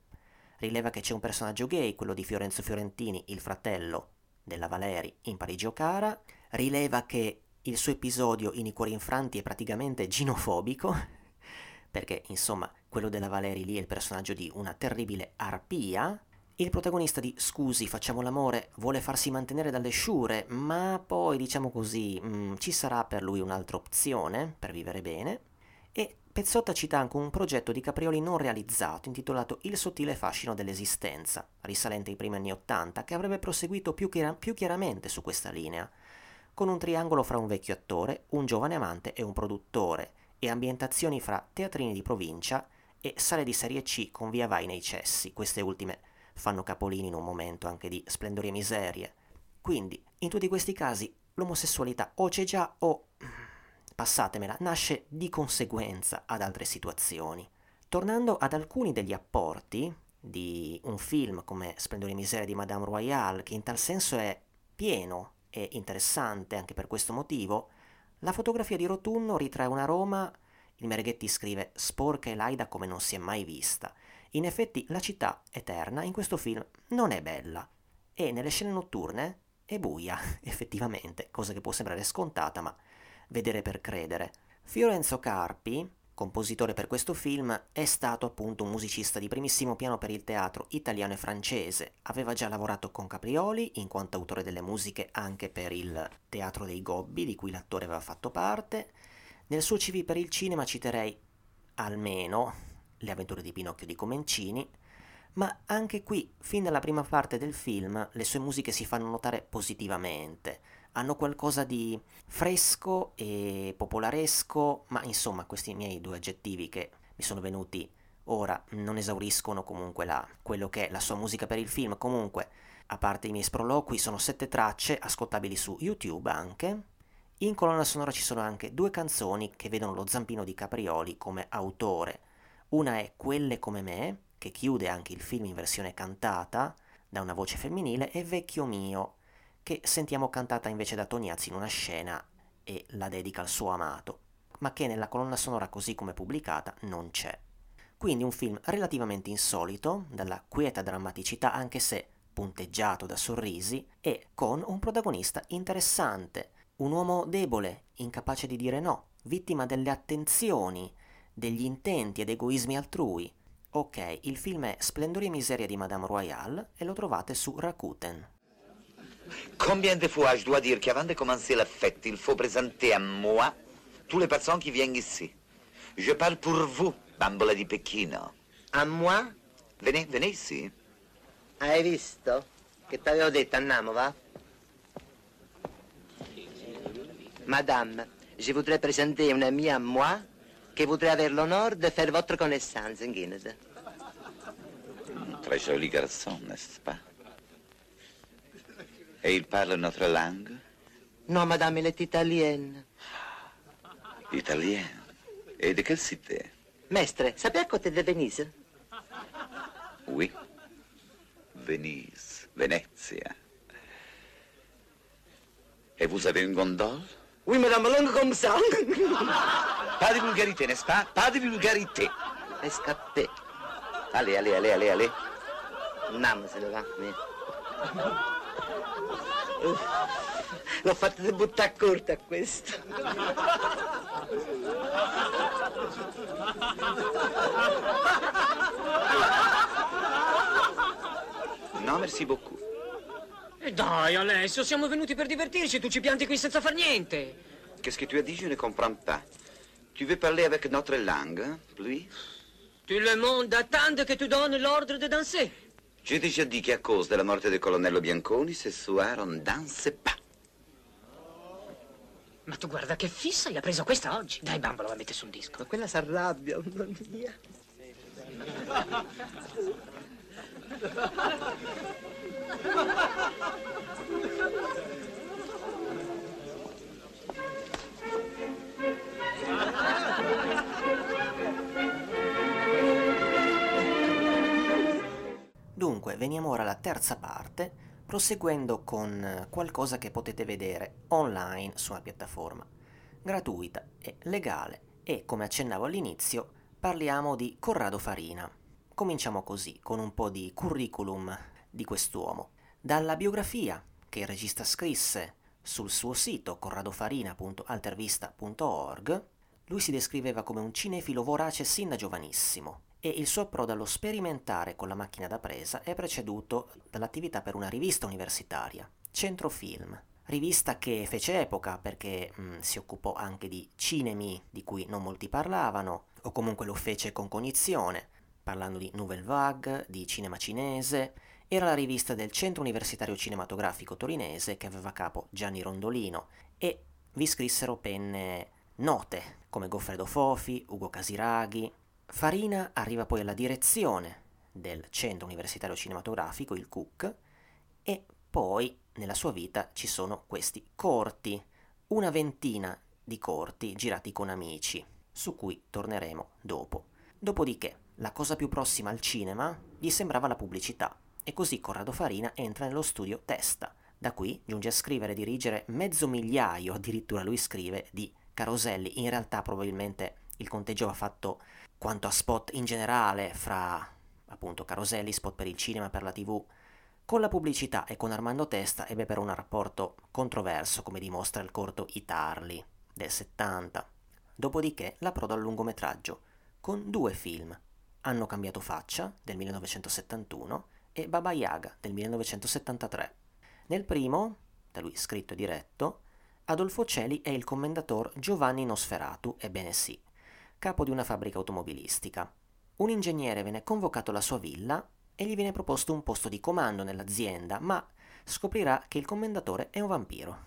Rileva che c'è un personaggio gay, quello di Fiorenzo Fiorentini, il fratello della Valeri in Parigi o Cara. Rileva che il suo episodio in I cuori infranti è praticamente ginofobico, perché insomma quello della Valeri lì è il personaggio di una terribile arpia. Il protagonista di Scusi, facciamo l'amore vuole farsi mantenere dalle sciure, ma poi, diciamo così, mh, ci sarà per lui un'altra opzione per vivere bene. E Pezzotta cita anche un progetto di Caprioli non realizzato, intitolato Il sottile fascino dell'esistenza, risalente ai primi anni Ottanta, che avrebbe proseguito più, chiar- più chiaramente su questa linea, con un triangolo fra un vecchio attore, un giovane amante e un produttore, e ambientazioni fra teatrini di provincia e sale di serie C con Via Vai nei cessi. Queste ultime fanno capolino in un momento anche di Splendori e miserie. Quindi, in tutti questi casi, l'omosessualità o c'è già o, passatemela, nasce di conseguenza ad altre situazioni. Tornando ad alcuni degli apporti di un film come Splendori e miserie di Madame Royale, che in tal senso è pieno e interessante anche per questo motivo, la fotografia di Rotunno ritrae una Roma, il Mereghetti scrive, sporca e laida come non si è mai vista. In effetti la città eterna in questo film non è bella e nelle scene notturne è buia, effettivamente, cosa che può sembrare scontata, ma vedere per credere. Fiorenzo Carpi, compositore per questo film, è stato appunto un musicista di primissimo piano per il teatro italiano e francese. Aveva già lavorato con Caprioli in quanto autore delle musiche anche per il Teatro dei Gobbi, di cui l'attore aveva fatto parte. Nel suo C V per il cinema citerei almeno Le avventure di Pinocchio di Comencini, ma anche qui, fin dalla prima parte del film, le sue musiche si fanno notare positivamente. Hanno qualcosa di fresco e popolaresco, ma insomma questi miei due aggettivi che mi sono venuti ora non esauriscono comunque la, quello che è la sua musica per il film. Comunque, a parte i miei sproloqui, sono sette tracce ascoltabili su YouTube anche. In colonna sonora ci sono anche due canzoni che vedono lo zampino di Caprioli come autore. Una è Quelle come me, che chiude anche il film in versione cantata da una voce femminile, e Vecchio mio, che sentiamo cantata invece da Tognazzi in una scena e la dedica al suo amato, ma che nella colonna sonora così come pubblicata non c'è. Quindi un film relativamente insolito, dalla quieta drammaticità anche se punteggiato da sorrisi, e con un protagonista interessante, un uomo debole, incapace di dire no, vittima delle attenzioni, degli intenti ed egoismi altrui. Ok, il film è Splendori e miserie di Madame Royale e lo trovate su Rakuten. Combien de fois je dois dire qu'avant de commencer la fête, il faut présenter à moi toutes les personnes qui viennent ici. Je parle pour vous, bambola di Pechino. A moi? Venez, venez ici. Hai visto? Che t'avevo detto, andiamo, va? Madame, je voudrais présenter une amie à moi che potrei avere l'onore di fare vostra conoscenza in Guinness. Très joli garçon, n'est-ce pas? E il parla notre langue? No, madame, il è italien. Italien? E di che città? Mestre, sapeva che te de Venise? Oui. Venise, Venezia. E vous avez une gondole? Oui, madame, longue comme ça. Pas de vulgarité, n'est-ce pas? Pas de vulgarité. Escapé. Allez, allez, allez, allez, allez. Non, mais c'est le vent, mais... L'ho fatto buttare corta a questo. Non, merci beaucoup. E dai, Alessio, siamo venuti per divertirci, tu ci pianti qui senza far niente. Qu'est-ce que tu as dit, je ne comprends pas. Tu veux parler avec notre langue, hein, lui? Tout le monde attend que tu donnes l'ordre de danser. J'ai déjà dit qu'à cause de la morte del colonnello Bianconi, ce soir on danse pas. Ma tu guarda che fissa, l'ha presa questa oggi. Dai, bambola, la mette sul disco. Ma quella s'arrabbia, mamma mia. Dunque, veniamo ora alla terza parte, proseguendo con qualcosa che potete vedere online su una piattaforma gratuita e legale e, come accennavo all'inizio, parliamo di Corrado Farina. Cominciamo così, con un po' di curriculum di quest'uomo. Dalla biografia che il regista scrisse sul suo sito corrado farina punto altervista punto org, lui si descriveva come un cinefilo vorace sin da giovanissimo e il suo approdo allo sperimentare con la macchina da presa è preceduto dall'attività per una rivista universitaria, Centrofilm, rivista che fece epoca perché mh, si occupò anche di cinemi di cui non molti parlavano, o comunque lo fece con cognizione, parlando di Nouvelle Vague, di cinema cinese. Era la rivista del Centro Universitario Cinematografico Torinese che aveva a capo Gianni Rondolino e vi scrissero penne note come Goffredo Fofi, Ugo Casiraghi, Farina arriva poi alla direzione del Centro Universitario Cinematografico, il C U C, e poi nella sua vita ci sono questi corti, una ventina di corti girati con amici, su cui torneremo dopo. Dopodiché, la cosa più prossima al cinema gli sembrava la pubblicità, e così Corrado Farina entra nello studio Testa. Da qui giunge a scrivere e dirigere mezzo migliaio, addirittura lui scrive, di caroselli. In realtà probabilmente il conteggio va fatto quanto a spot in generale, fra appunto caroselli, spot per il cinema, per la tivù. Con la pubblicità e con Armando Testa ebbe però un rapporto controverso, come dimostra il corto I Tarli del settanta. Dopodiché la proda al lungometraggio, con due film, Hanno cambiato faccia del millenovecentosettantuno e Baba Yaga del millenovecentosettantatré. Nel primo, da lui scritto e diretto, Adolfo Celi è il commendator Giovanni Nosferatu, ebbene sì, capo di una fabbrica automobilistica. Un ingegnere viene convocato alla sua villa e gli viene proposto un posto di comando nell'azienda, ma scoprirà che il commendatore è un vampiro.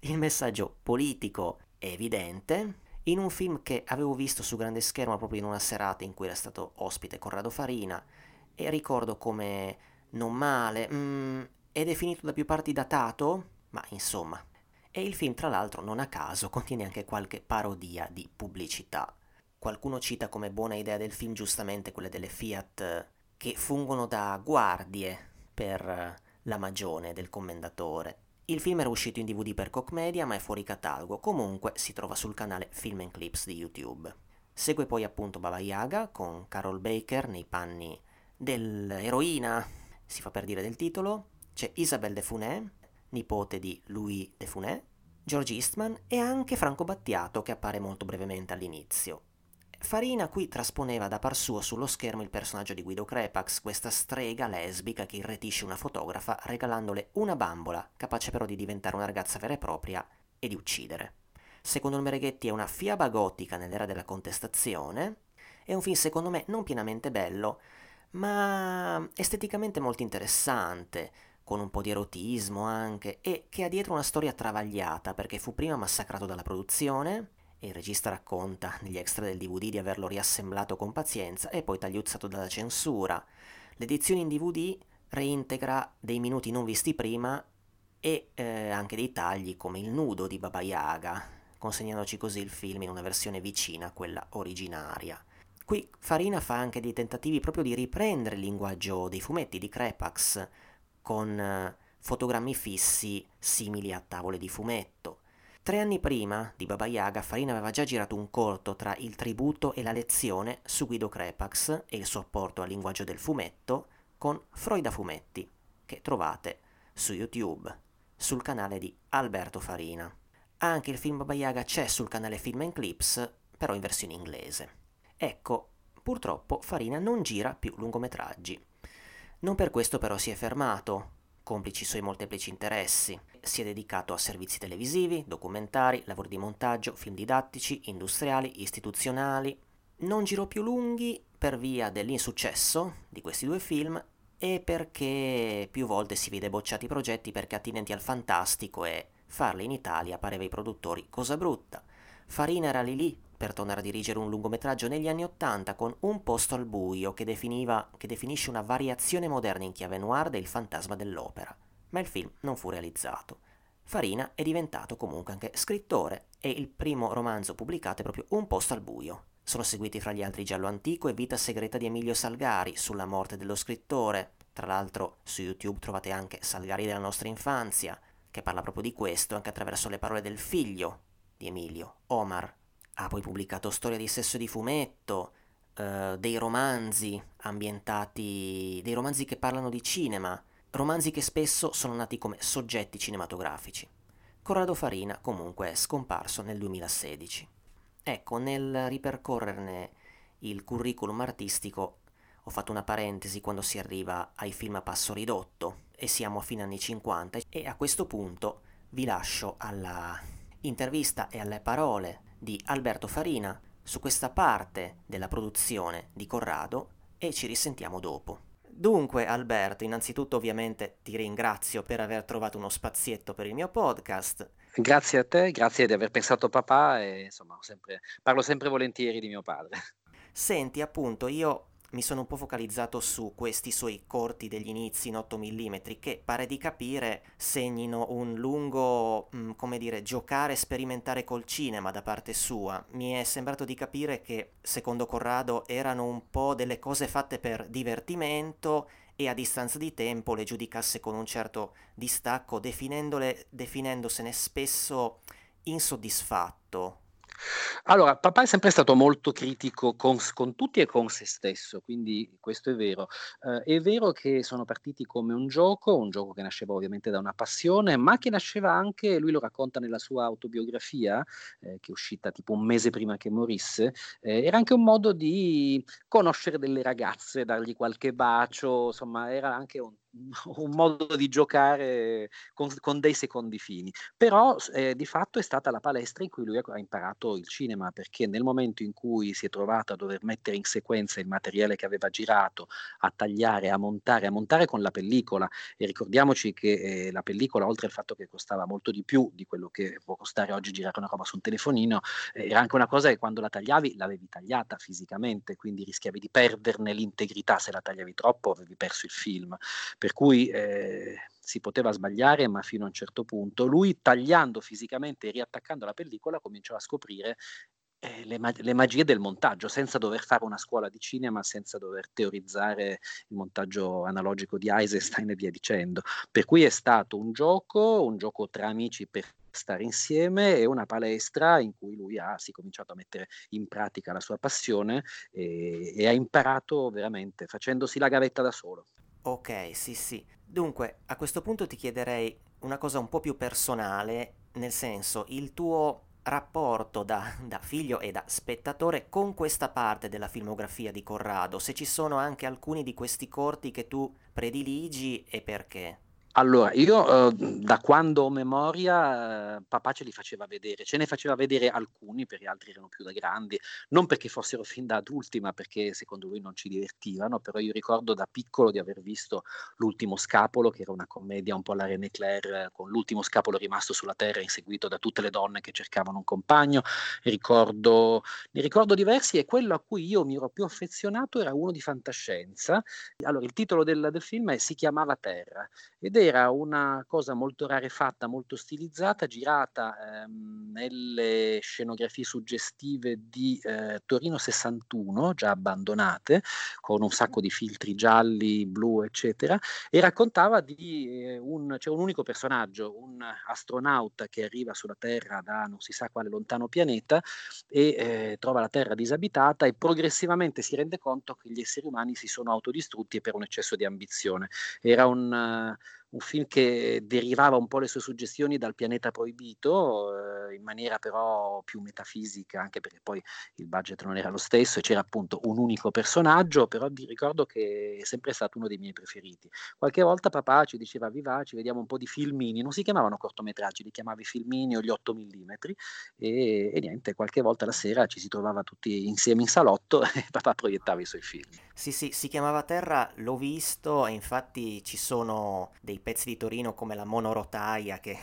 Il messaggio politico è evidente. In un film che avevo visto su grande schermo proprio in una serata in cui era stato ospite Corrado Farina, e ricordo come non male, mm, è definito da più parti datato, ma insomma. E il film, tra l'altro, non a caso contiene anche qualche parodia di pubblicità. Qualcuno cita come buona idea del film giustamente quella delle Fiat, che fungono da guardie per la magione del commendatore. Il film era uscito in D V D per Koch Media, ma è fuori catalogo, comunque si trova sul canale Film and Clips di YouTube. Segue poi appunto Baba Yaga, con Carol Baker nei panni dell'eroina, si fa per dire del titolo, c'è Isabelle de Funès, nipote di Louis de Funès, George Eastman e anche Franco Battiato, che appare molto brevemente all'inizio. Farina qui trasponeva da par suo sullo schermo il personaggio di Guido Crepax, questa strega lesbica che irretisce una fotografa regalandole una bambola, capace però di diventare una ragazza vera e propria e di uccidere. Secondo il Mereghetti è una fiaba gotica nell'era della contestazione. È un film secondo me non pienamente bello, ma esteticamente molto interessante, con un po' di erotismo anche, e che ha dietro una storia travagliata, perché fu prima massacrato dalla produzione, e il regista racconta negli extra del D V D di averlo riassemblato con pazienza e poi tagliuzzato dalla censura. L'edizione in D V D reintegra dei minuti non visti prima e eh, anche dei tagli come il nudo di Baba Yaga, consegnandoci così il film in una versione vicina a quella originaria. Qui Farina fa anche dei tentativi proprio di riprendere il linguaggio dei fumetti di Crepax con eh, fotogrammi fissi simili a tavole di fumetto. Tre anni prima di Baba Yaga, Farina aveva già girato un corto tra il tributo e la lezione su Guido Crepax e il suo apporto al linguaggio del fumetto con Freud a fumetti, che trovate su YouTube, sul canale di Alberto Farina. Anche il film Baba Yaga c'è sul canale Film and Clips, però in versione inglese. Ecco, purtroppo Farina non gira più lungometraggi. Non per questo però si è fermato, complici i suoi molteplici interessi. Si è dedicato a servizi televisivi, documentari, lavori di montaggio, film didattici, industriali, istituzionali. Non girò più lunghi per via dell'insuccesso di questi due film e perché più volte si vide bocciati progetti perché attinenti al fantastico e farli in Italia pareva ai produttori cosa brutta. Farina era lì lì per tornare a dirigere un lungometraggio negli anni Ottanta con Un posto al buio, che, definiva, che definisce una variazione moderna in chiave noir del Fantasma dell'Opera, ma il film non fu realizzato. Farina è diventato comunque anche scrittore e il primo romanzo pubblicato è proprio Un posto al buio. Sono seguiti fra gli altri Giallo antico e Vita segreta di Emilio Salgari, sulla morte dello scrittore. Tra l'altro su YouTube trovate anche Salgari della nostra infanzia, che parla proprio di questo anche attraverso le parole del figlio di Emilio, Omar. Ha poi pubblicato storie di sesso e di fumetto, eh, dei romanzi ambientati, dei romanzi che parlano di cinema, romanzi che spesso sono nati come soggetti cinematografici. Corrado Farina comunque è scomparso nel duemilasedici. Ecco, nel ripercorrerne il curriculum artistico ho fatto una parentesi quando si arriva ai film a passo ridotto e siamo a fine anni cinquanta, e a questo punto vi lascio alla intervista e alle parole di Alberto Farina su questa parte della produzione di Corrado, e ci risentiamo dopo. Dunque Alberto, innanzitutto ovviamente ti ringrazio per aver trovato uno spazietto per il mio podcast. Grazie a te, grazie di aver pensato a papà, e insomma sempre, parlo sempre volentieri di mio padre. Senti, appunto, io mi sono un po' focalizzato su questi suoi corti degli inizi in otto millimetri che, pare di capire, segnino un lungo, mh, come dire, giocare e sperimentare col cinema da parte sua. Mi è sembrato di capire che, secondo Corrado, erano un po' delle cose fatte per divertimento e a distanza di tempo le giudicasse con un certo distacco, definendole, definendosene spesso insoddisfatto. Allora, papà è sempre stato molto critico con, con tutti e con se stesso, quindi questo è vero. Eh, è vero che sono partiti come un gioco, un gioco che nasceva ovviamente da una passione, ma che nasceva anche, lui lo racconta nella sua autobiografia, eh, che è uscita tipo un mese prima che morisse, eh, era anche un modo di conoscere delle ragazze, dargli qualche bacio, insomma era anche un un modo di giocare con, con dei secondi fini, però eh, di fatto è stata la palestra in cui lui ha imparato il cinema, perché nel momento in cui si è trovato a dover mettere in sequenza il materiale che aveva girato, a tagliare, a montare, a montare con la pellicola, e ricordiamoci che eh, la pellicola, oltre al fatto che costava molto di più di quello che può costare oggi girare una roba su un telefonino, eh, era anche una cosa che quando la tagliavi l'avevi tagliata fisicamente, quindi rischiavi di perderne l'integrità, se la tagliavi troppo avevi perso il film. Per cui eh, si poteva sbagliare, ma fino a un certo punto lui, tagliando fisicamente e riattaccando la pellicola, cominciò a scoprire eh, le, mag- le magie del montaggio, senza dover fare una scuola di cinema, senza dover teorizzare il montaggio analogico di Eisenstein e via dicendo. Per cui è stato un gioco, un gioco tra amici per stare insieme, e una palestra in cui lui ha si è cominciato a mettere in pratica la sua passione e, e ha imparato veramente facendosi la gavetta da solo. Ok, sì sì. Dunque, a questo punto ti chiederei una cosa un po' più personale, nel senso, il tuo rapporto da, da figlio e da spettatore con questa parte della filmografia di Corrado, se ci sono anche alcuni di questi corti che tu prediligi e perché? Allora, io eh, da quando ho memoria, eh, papà ce li faceva vedere, ce ne faceva vedere alcuni, perché altri erano più da grandi, non perché fossero fin da adulti, ma perché secondo lui non ci divertivano. Però io ricordo da piccolo di aver visto L'ultimo scapolo, che era una commedia un po' alla René Clair, eh, con l'ultimo scapolo rimasto sulla terra, inseguito da tutte le donne che cercavano un compagno. Ricordo, ne ricordo diversi, e quello a cui io mi ero più affezionato era uno di fantascienza. Allora, il titolo del, del film è, si chiamava Terra, ed è era una cosa molto rarefatta, molto stilizzata, girata ehm, nelle scenografie suggestive di eh, Torino sessantuno, già abbandonate, con un sacco di filtri gialli, blu, eccetera, e raccontava di eh, un, c'è cioè un unico personaggio, un astronauta che arriva sulla Terra da non si sa quale lontano pianeta e eh, trova la Terra disabitata, e progressivamente si rende conto che gli esseri umani si sono autodistrutti per un eccesso di ambizione. Era un... Uh, un film che derivava un po' le sue suggestioni dal Pianeta Proibito, eh, in maniera però più metafisica, anche perché poi il budget non era lo stesso e c'era appunto un unico personaggio, però vi ricordo che è sempre stato uno dei miei preferiti. Qualche volta papà ci diceva vivaci, vediamo un po' di filmini, non si chiamavano cortometraggi, li chiamavi filmini o gli otto millimetri, e, e niente, qualche volta la sera ci si trovava tutti insieme in salotto e papà proiettava i suoi film. Sì, sì, si chiamava Terra, l'ho visto, e infatti ci sono dei pezzi di Torino come la monorotaia, che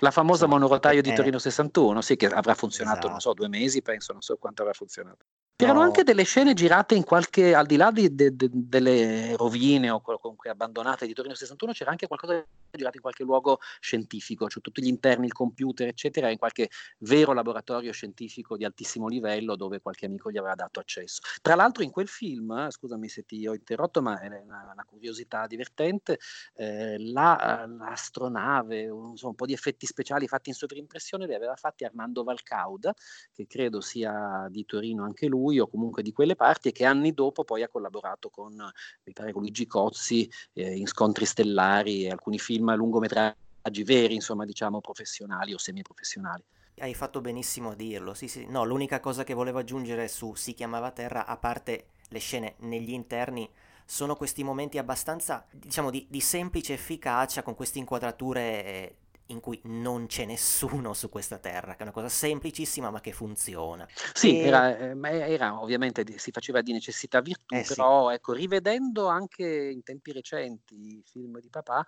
la famosa insomma, monorotaia di eh, Torino sessantuno, sì, che avrà funzionato, esatto. Non so, due mesi penso, non so quanto avrà funzionato. C'erano anche delle scene girate in qualche, al di là di, de, de, delle rovine o comunque abbandonate di Torino sessantuno, c'era anche qualcosa girato in qualche luogo scientifico, cioè tutti gli interni, il computer, eccetera, in qualche vero laboratorio scientifico di altissimo livello dove qualche amico gli aveva dato accesso. Tra l'altro in quel film, scusami se ti ho interrotto, ma è una, una curiosità divertente, eh, la, l'astronave, un, insomma, un po' di effetti speciali fatti in sovrimpressione li aveva fatti Armando Valcauda, che credo sia di Torino anche lui, o comunque di quelle parti, e che anni dopo poi ha collaborato con, mi pare, con Luigi Cozzi eh, in Scontri Stellari e alcuni film lungometraggi veri, insomma, diciamo professionali o semiprofessionali. Hai fatto benissimo a dirlo, sì sì. No, l'unica cosa che volevo aggiungere su Si chiamava Terra, a parte le scene negli interni, sono questi momenti abbastanza, diciamo, di, di semplice efficacia, con queste inquadrature eh, in cui non c'è nessuno su questa terra, che è una cosa semplicissima ma che funziona. Sì, e... era, era ovviamente si faceva di necessità virtù, eh, però sì. Ecco, rivedendo anche in tempi recenti i film di papà,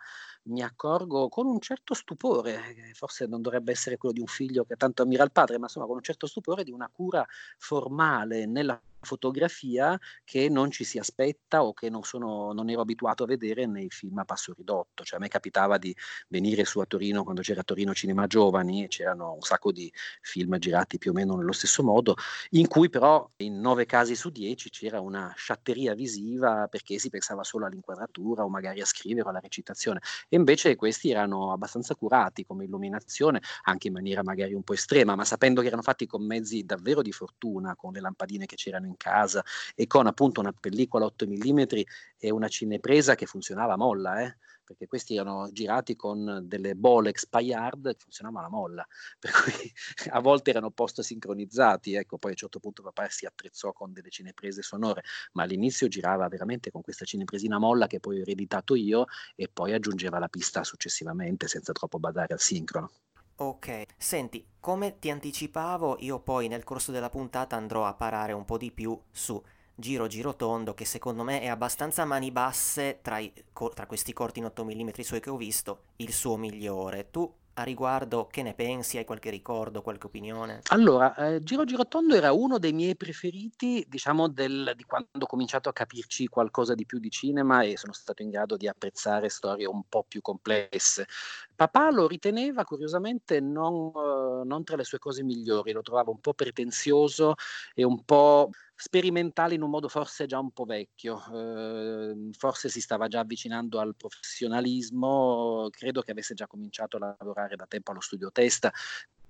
mi accorgo con un certo stupore, forse non dovrebbe essere quello di un figlio che tanto ammira il padre, ma insomma con un certo stupore di una cura formale nella fotografia che non ci si aspetta o che non, sono, non ero abituato a vedere nei film a passo ridotto. Cioè, a me capitava di venire su a Torino quando c'era Torino Cinema Giovani, c'erano un sacco di film girati più o meno nello stesso modo, in cui però in nove casi su dieci c'era una sciatteria visiva perché si pensava solo all'inquadratura o magari a scrivere o alla recitazione, e invece questi erano abbastanza curati come illuminazione, anche in maniera magari un po' estrema, ma sapendo che erano fatti con mezzi davvero di fortuna, con le lampadine che c'erano in casa e con appunto una pellicola otto millimetri e una cinepresa che funzionava a molla, eh? Perché questi erano girati con delle Bolex Payard che funzionavano alla molla, per cui a volte erano post sincronizzati, ecco, poi a un certo punto papà si attrezzò con delle cineprese sonore, ma all'inizio girava veramente con questa cinepresina a molla che poi ho ereditato io e poi aggiungeva la pista successivamente senza troppo badare al sincrono. Ok, senti, come ti anticipavo, io poi nel corso della puntata andrò a parare un po' di più su Giro Giro Tondo, che secondo me è abbastanza mani basse tra, i, tra questi corti in otto millimetri suoi che ho visto, il suo migliore. Tu a riguardo che ne pensi? Hai qualche ricordo, qualche opinione? Allora, eh, Giro Giro Tondo era uno dei miei preferiti, diciamo, del, di quando ho cominciato a capirci qualcosa di più di cinema e sono stato in grado di apprezzare storie un po' più complesse. Papà lo riteneva curiosamente non, eh, non tra le sue cose migliori, lo trovava un po' pretenzioso e un po' sperimentale in un modo forse già un po' vecchio, eh, forse si stava già avvicinando al professionalismo, credo che avesse già cominciato a lavorare da tempo allo studio Testa,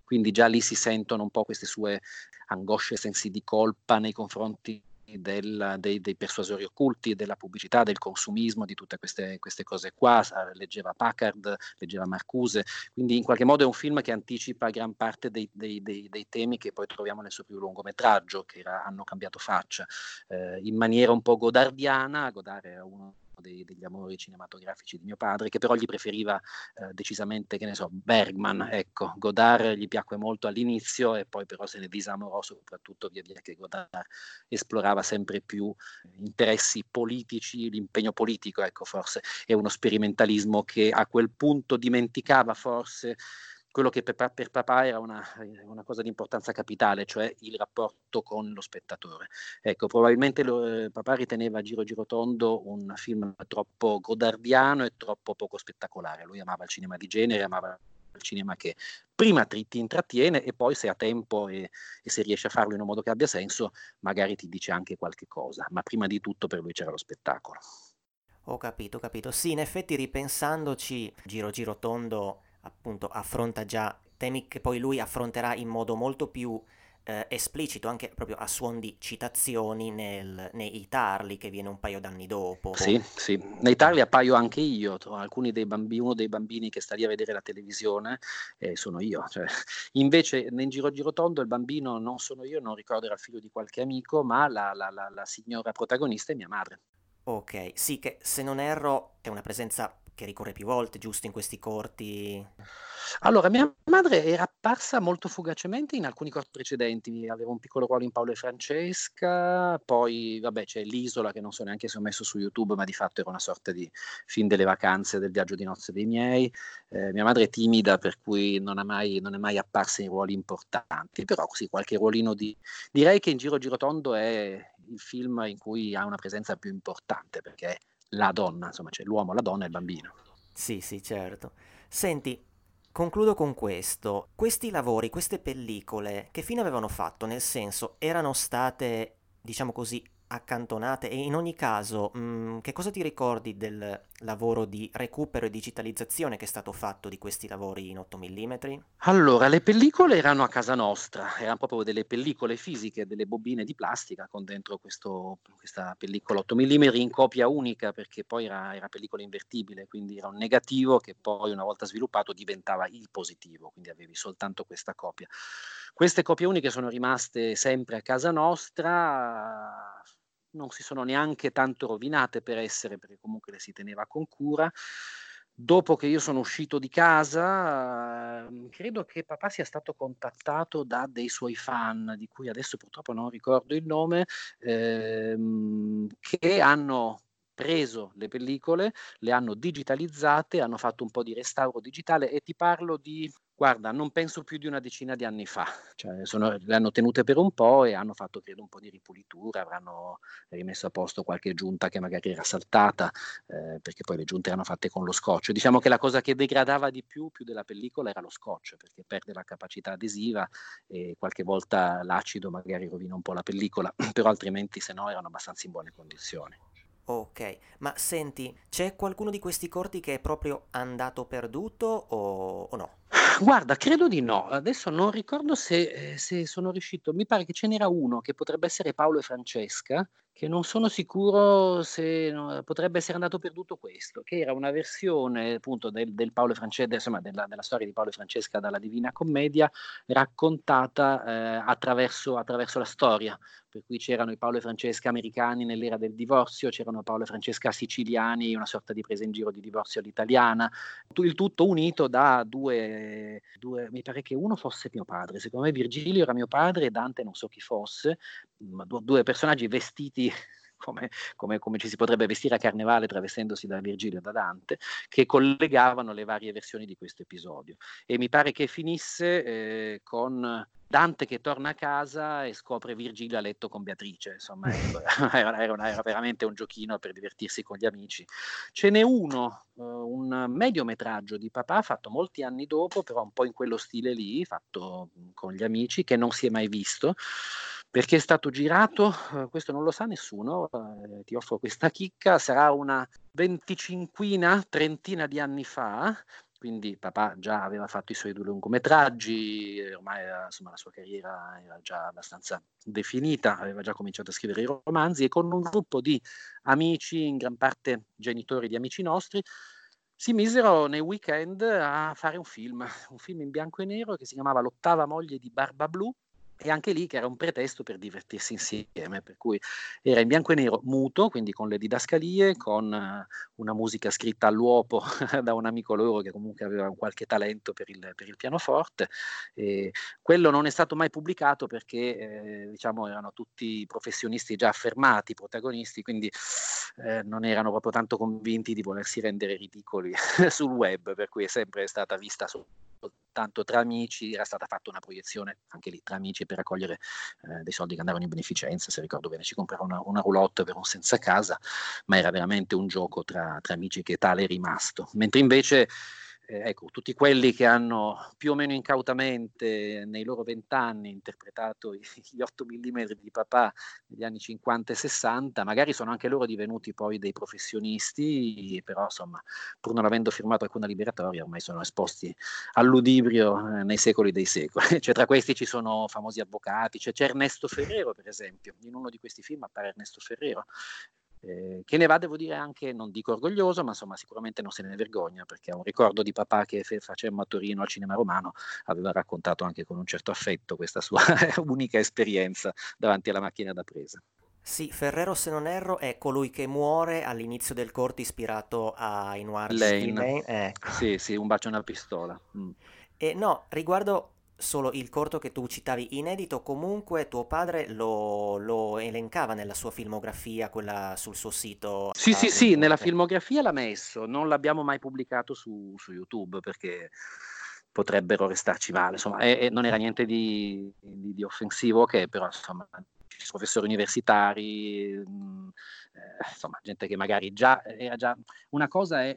quindi già lì si sentono un po' queste sue angosce e sensi di colpa nei confronti Del, dei, dei persuasori occulti, della pubblicità, del consumismo, di tutte queste, queste cose qua. Leggeva Packard, leggeva Marcuse, quindi in qualche modo è un film che anticipa gran parte dei, dei, dei, dei temi che poi troviamo nel suo più lungometraggio, che era Hanno cambiato faccia, eh, in maniera un po' godardiana. Godard è uno Dei, degli amori cinematografici di mio padre, che però gli preferiva eh, decisamente, che ne so, Bergman, ecco. Godard gli piacque molto all'inizio e poi però se ne disamorò, soprattutto via via che Godard esplorava sempre più interessi politici, l'impegno politico, ecco, forse è uno sperimentalismo che a quel punto dimenticava forse quello che per, per papà era una, una cosa di importanza capitale, cioè il rapporto con lo spettatore. Ecco, probabilmente lo, eh, papà riteneva Giro Giro Tondo un film troppo godardiano e troppo poco spettacolare. Lui amava il cinema di genere, amava il cinema che prima ti, ti intrattiene e poi, se ha tempo e, e se riesce a farlo in un modo che abbia senso, magari ti dice anche qualche cosa, ma prima di tutto per lui c'era lo spettacolo. Ho capito, ho capito. Sì, in effetti ripensandoci, Giro Giro Tondo appunto affronta già temi che poi lui affronterà in modo molto più eh, esplicito, anche proprio a suon di citazioni nel, nei tarli, che viene un paio d'anni dopo. Sì, sì, nei tarli appaio anche io, alcuni dei bambini, uno dei bambini che sta lì a vedere la televisione eh, sono io, cioè. Invece nel Giro Giro Tondo il bambino non sono io, non ricordo, era il figlio di qualche amico, ma la, la, la, la signora protagonista è mia madre. Ok, sì, che se non erro è una presenza che ricorre più volte, giusto, in questi corti? Allora, mia madre era apparsa molto fugacemente in alcuni corti precedenti, aveva un piccolo ruolo in Paolo e Francesca, poi vabbè c'è L'Isola, che non so neanche se ho messo su YouTube, ma di fatto era una sorta di film delle vacanze, del viaggio di nozze dei miei. Eh, mia madre è timida, per cui non, ha mai, non è mai apparsa in ruoli importanti, però così qualche ruolino di... Direi che in Giro Giro Tondo è il film in cui ha una presenza più importante, perché la donna, insomma, c'è l'uomo, la donna e il bambino. Sì, sì, certo. Senti, concludo con questo. Questi lavori, queste pellicole, che fine avevano fatto? Nel senso, erano state, diciamo così, accantonate? E in ogni caso, mh, che cosa ti ricordi del lavoro di recupero e digitalizzazione che è stato fatto di questi lavori in otto millimetri? Allora, le pellicole erano a casa nostra, erano proprio delle pellicole fisiche, delle bobine di plastica con dentro questo, questa pellicola otto millimetri in copia unica, perché poi era, era pellicola invertibile, quindi era un negativo che poi una volta sviluppato diventava il positivo, quindi avevi soltanto questa copia. Queste copie uniche sono rimaste sempre a casa nostra, non si sono neanche tanto rovinate per essere, perché comunque le si teneva con cura. Dopo che io sono uscito di casa, credo che papà sia stato contattato da dei suoi fan, di cui adesso purtroppo non ricordo il nome, ehm, che hanno preso le pellicole, le hanno digitalizzate, hanno fatto un po' di restauro digitale e ti parlo di, guarda, non penso più di una decina di anni fa, cioè sono, le hanno tenute per un po' e hanno fatto credo un po' di ripulitura, avranno rimesso a posto qualche giunta che magari era saltata, eh, perché poi le giunte erano fatte con lo scotch. Diciamo che la cosa che degradava di più, più della pellicola, era lo scotch, perché perde la capacità adesiva e qualche volta l'acido magari rovina un po' la pellicola, però altrimenti se no erano abbastanza in buone condizioni. Ok, ma senti, c'è qualcuno di questi corti che è proprio andato perduto o, o no? Guarda, credo di no, adesso non ricordo se, se sono riuscito, mi pare che ce n'era uno che potrebbe essere Paolo e Francesca, che non sono sicuro se no, potrebbe essere andato perduto questo, che era una versione appunto del, del Paolo e Francesca, insomma della, della storia di Paolo e Francesca dalla Divina Commedia raccontata eh, attraverso, attraverso la storia, per cui c'erano i Paolo e Francesca americani nell'era del divorzio, c'erano Paolo e Francesca siciliani, una sorta di presa in giro di divorzio all'italiana, il tutto unito da due... Due, mi pare che uno fosse mio padre, secondo me Virgilio era mio padre e Dante non so chi fosse, ma due, due personaggi vestiti come, come, come ci si potrebbe vestire a carnevale travestendosi da Virgilio e da Dante, che collegavano le varie versioni di questo episodio, e mi pare che finisse eh, con Dante che torna a casa e scopre Virgilio a letto con Beatrice, insomma era, era, una, era veramente un giochino per divertirsi con gli amici. Ce n'è uno, eh, un mediometraggio di papà fatto molti anni dopo, però un po' in quello stile lì, fatto con gli amici, che non si è mai visto, perché è stato girato, eh, questo non lo sa nessuno, eh, ti offro questa chicca, sarà una venticinquina, trentina di anni fa. Quindi papà già aveva fatto i suoi due lungometraggi, ormai insomma, la sua carriera era già abbastanza definita, aveva già cominciato a scrivere i romanzi e con un gruppo di amici, in gran parte genitori di amici nostri, si misero nei weekend a fare un film, un film in bianco e nero che si chiamava L'ottava moglie di Barbablù, e anche lì che era un pretesto per divertirsi insieme, per cui era in bianco e nero muto, quindi con le didascalie, con una musica scritta all'uopo da un amico loro che comunque aveva un qualche talento per il, per il pianoforte, e quello non è stato mai pubblicato perché eh, diciamo erano tutti professionisti già affermati, protagonisti, quindi eh, non erano proprio tanto convinti di volersi rendere ridicoli sul web, per cui è sempre stata vista su tanto tra amici, era stata fatta una proiezione anche lì tra amici per raccogliere eh, dei soldi che andavano in beneficenza, se ricordo bene, ci comprava una, una roulotte per un senza casa, ma era veramente un gioco tra, tra amici che tale è rimasto, mentre invece eh, ecco, tutti quelli che hanno più o meno incautamente nei loro vent'anni interpretato gli otto millimetri di papà negli anni cinquanta e sessanta, magari sono anche loro divenuti poi dei professionisti, però insomma, pur non avendo firmato alcuna liberatoria, ormai sono esposti all'udibrio eh, nei secoli dei secoli. Cioè, tra questi ci sono famosi avvocati, cioè, c'è Ernesto Ferrero, per esempio, in uno di questi film appare Ernesto Ferrero. Eh, che ne va, devo dire, anche, non dico orgoglioso, ma insomma sicuramente non se ne vergogna, perché è un ricordo di papà che fe- facemmo a Torino al Cinema Romano, aveva raccontato anche con un certo affetto questa sua unica esperienza davanti alla macchina da presa. Sì, Ferrero, se non erro, è colui che muore all'inizio del corto ispirato ai noir di Lane, ecco. Sì, sì, Un bacio e una pistola. Mm. E no, riguardo solo il corto che tu citavi inedito, comunque tuo padre lo, lo elencava nella sua filmografia, quella sul suo sito. Sì, ah, sì, sì, nella filmografia l'ha messo, non l'abbiamo mai pubblicato su, su YouTube perché potrebbero restarci male, insomma, e, e non era niente di, di, di offensivo, che okay, però insomma professori universitari, mh, eh, insomma gente che magari già era già, una cosa è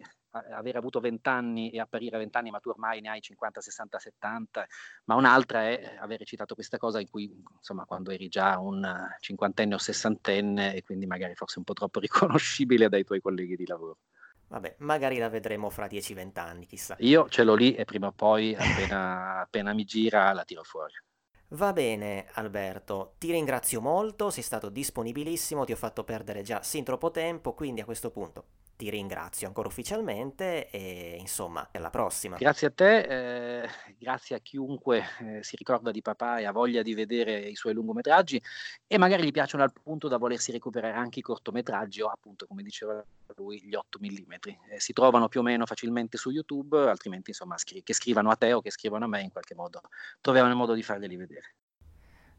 aver avuto vent'anni e apparire a vent'anni, ma tu ormai ne hai cinquanta, sessanta, settanta, ma un'altra è aver citato questa cosa in cui, insomma, quando eri già un cinquantenne o sessantenne e quindi magari forse un po' troppo riconoscibile dai tuoi colleghi di lavoro. Vabbè, magari la vedremo fra dieci venti anni, chissà. Io ce l'ho lì e prima o poi, appena, appena mi gira, la tiro fuori. Va bene Alberto, ti ringrazio molto, sei stato disponibilissimo, ti ho fatto perdere già sin troppo tempo, quindi a questo punto ti ringrazio ancora ufficialmente e insomma alla prossima. Grazie a te, eh, grazie a chiunque eh, si ricorda di papà e ha voglia di vedere i suoi lungometraggi e magari gli piacciono al punto da volersi recuperare anche i cortometraggi o appunto come diceva lui gli otto millimetri, eh, si trovano più o meno facilmente su YouTube, altrimenti insomma scri- che scrivano a te o che scrivano a me, in qualche modo troviamo il modo di farli vedere.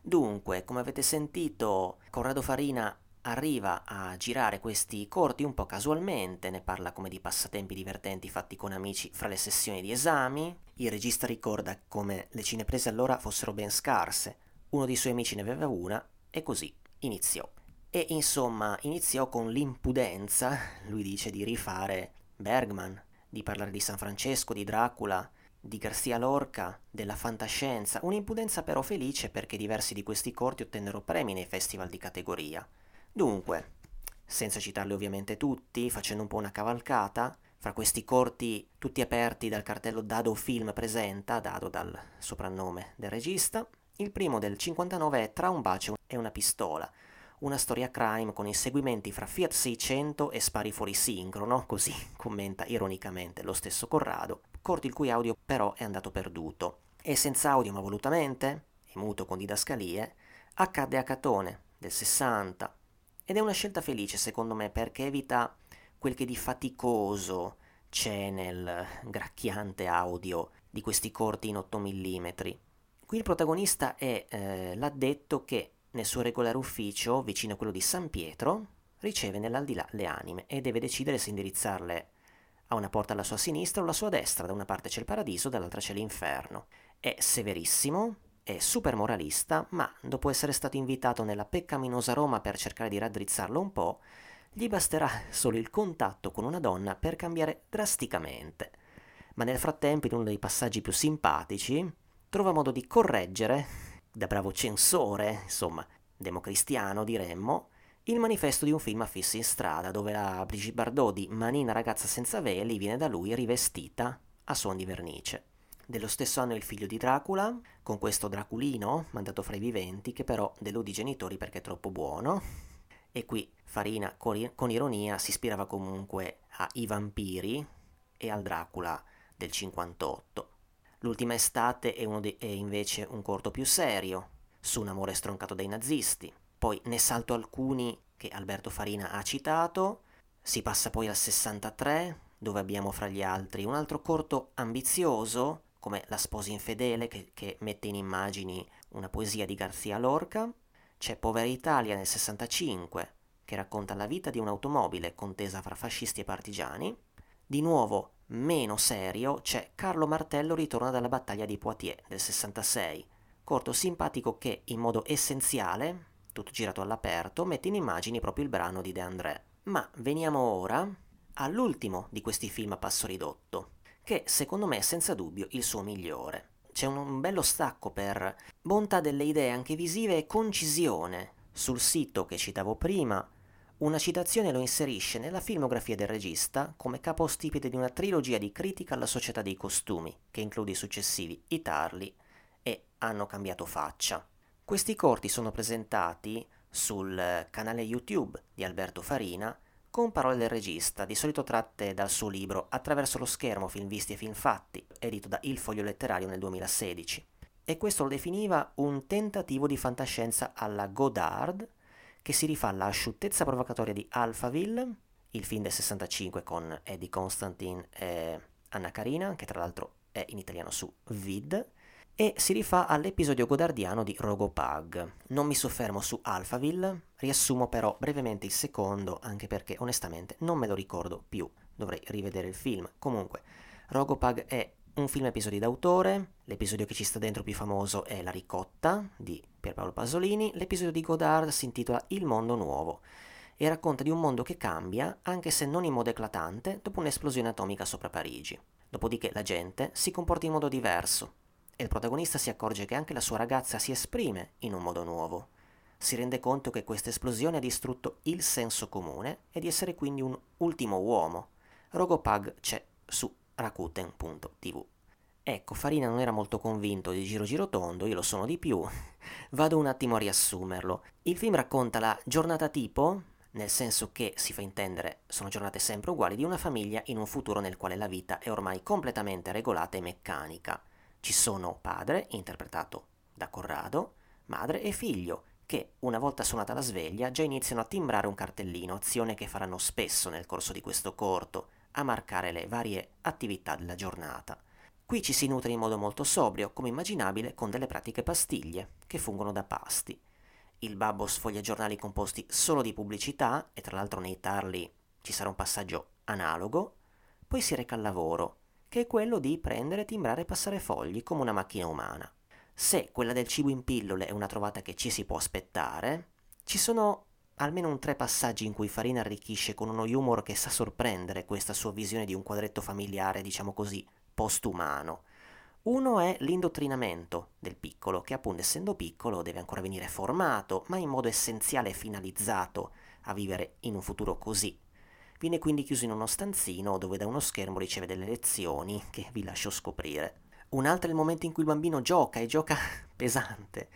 Dunque, come avete sentito, Corrado Farina arriva a girare questi corti un po' casualmente, ne parla come di passatempi divertenti fatti con amici fra le sessioni di esami. Il regista ricorda come le cineprese allora fossero ben scarse, uno dei suoi amici ne aveva una e così iniziò. E insomma iniziò con l'impudenza, lui dice, di rifare Bergman, di parlare di San Francesco, di Dracula, di Garcia Lorca, della fantascienza, un'impudenza però felice perché diversi di questi corti ottennero premi nei festival di categoria. Dunque, senza citarli ovviamente tutti, facendo un po' una cavalcata, fra questi corti tutti aperti dal cartello Dado Film presenta, Dado dal soprannome del regista, il primo del cinquantanove è Tra un bacio e una pistola, una storia crime con inseguimenti fra Fiat seicento e spari fuori sincrono, così commenta ironicamente lo stesso Corrado, corto il cui audio però è andato perduto. E senza audio ma volutamente, e muto con didascalie, accadde a Catone, del sessanta, ed è una scelta felice secondo me perché evita quel che di faticoso c'è nel gracchiante audio di questi corti in otto millimetri. Qui il protagonista è eh, l'addetto che nel suo regolare ufficio, vicino a quello di San Pietro, riceve nell'aldilà le anime e deve decidere se indirizzarle a una porta alla sua sinistra o alla sua destra, da una parte c'è il paradiso, dall'altra c'è l'inferno. È severissimo, è super moralista, ma dopo essere stato invitato nella peccaminosa Roma per cercare di raddrizzarlo un po', gli basterà solo il contatto con una donna per cambiare drasticamente. Ma nel frattempo, in uno dei passaggi più simpatici, trova modo di correggere, da bravo censore, insomma, democristiano diremmo, il manifesto di un film Affissi in strada, dove la Brigitte Bardot di Manina ragazza senza veli viene da lui rivestita a suon di vernice. Dello stesso anno Il figlio di Dracula, con questo Draculino mandato fra i viventi che però delude i genitori perché è troppo buono, e qui Farina con ironia si ispirava comunque a I vampiri e al Dracula del cinquantotto. L'ultima estate è, uno de- è invece un corto più serio, su un amore stroncato dai nazisti. Poi ne salto alcuni che Alberto Farina ha citato, si passa poi al sessantatré, dove abbiamo fra gli altri un altro corto ambizioso, come La sposa infedele, che, che mette in immagini una poesia di Garcia Lorca. C'è Povera Italia nel sessantacinque, che racconta la vita di un'automobile, contesa fra fascisti e partigiani. Di nuovo, meno serio, c'è Carlo Martello ritorna dalla battaglia di Poitiers del sessantasei, corto simpatico che, in modo essenziale, tutto girato all'aperto, mette in immagini proprio il brano di De André. Ma veniamo ora all'ultimo di questi film a passo ridotto, che secondo me è senza dubbio il suo migliore. C'è un, un bello stacco per bontà delle idee anche visive e concisione. Sul sito che citavo prima, una citazione lo inserisce nella filmografia del regista come capostipite di una trilogia di critica alla società dei costumi, che include i successivi I tarli e Hanno cambiato faccia. Questi corti sono presentati sul canale YouTube di Alberto Farina con parole del regista, di solito tratte dal suo libro Attraverso lo schermo, film visti e film fatti, edito da Il Foglio Letterario nel duemilasedici. E questo lo definiva un tentativo di fantascienza alla Godard, che si rifà alla asciuttezza provocatoria di Alphaville, il film del sessantacinque con Eddie Constantine e Anna Karina, che tra l'altro è in italiano su Vid, e si rifà all'episodio godardiano di Rogopag. Non mi soffermo su Alphaville, riassumo però brevemente il secondo, anche perché onestamente non me lo ricordo più, dovrei rivedere il film. Comunque, Rogopag è un film episodi d'autore, l'episodio che ci sta dentro più famoso è La ricotta di Pierpaolo Pasolini, l'episodio di Godard si intitola Il mondo nuovo e racconta di un mondo che cambia, anche se non in modo eclatante, dopo un'esplosione atomica sopra Parigi. Dopodiché la gente si comporta in modo diverso e il protagonista si accorge che anche la sua ragazza si esprime in un modo nuovo. Si rende conto che questa esplosione ha distrutto il senso comune e di essere quindi un ultimo uomo. Rogopag c'è su Rakuten punto tv. Ecco, Farina non era molto convinto di Giro Giro Tondo, io lo sono di più. Vado un attimo a riassumerlo. Il film racconta la giornata tipo, nel senso che, si fa intendere, sono giornate sempre uguali, di una famiglia in un futuro nel quale la vita è ormai completamente regolata e meccanica. Ci sono padre, interpretato da Corrado, madre e figlio, che, una volta suonata la sveglia, già iniziano a timbrare un cartellino, azione che faranno spesso nel corso di questo corto, a marcare le varie attività della giornata. Qui ci si nutre in modo molto sobrio, come immaginabile, con delle pratiche pastiglie, che fungono da pasti. il babbo sfoglia giornali composti solo di pubblicità, e tra l'altro nei tarli ci sarà un passaggio analogo, poi si reca al lavoro, che è quello di prendere, timbrare e passare fogli come una macchina umana. Se quella del cibo in pillole è una trovata che ci si può aspettare, ci sono almeno un tre passaggi in cui Farina arricchisce con uno humor che sa sorprendere questa sua visione di un quadretto familiare, diciamo così, postumano. Uno è l'indottrinamento del piccolo, che appunto essendo piccolo deve ancora venire formato, ma in modo essenziale e finalizzato a vivere in un futuro così. Viene quindi chiuso in uno stanzino dove da uno schermo riceve delle lezioni che vi lascio scoprire. Un altro è il momento in cui il bambino gioca, e gioca pesante,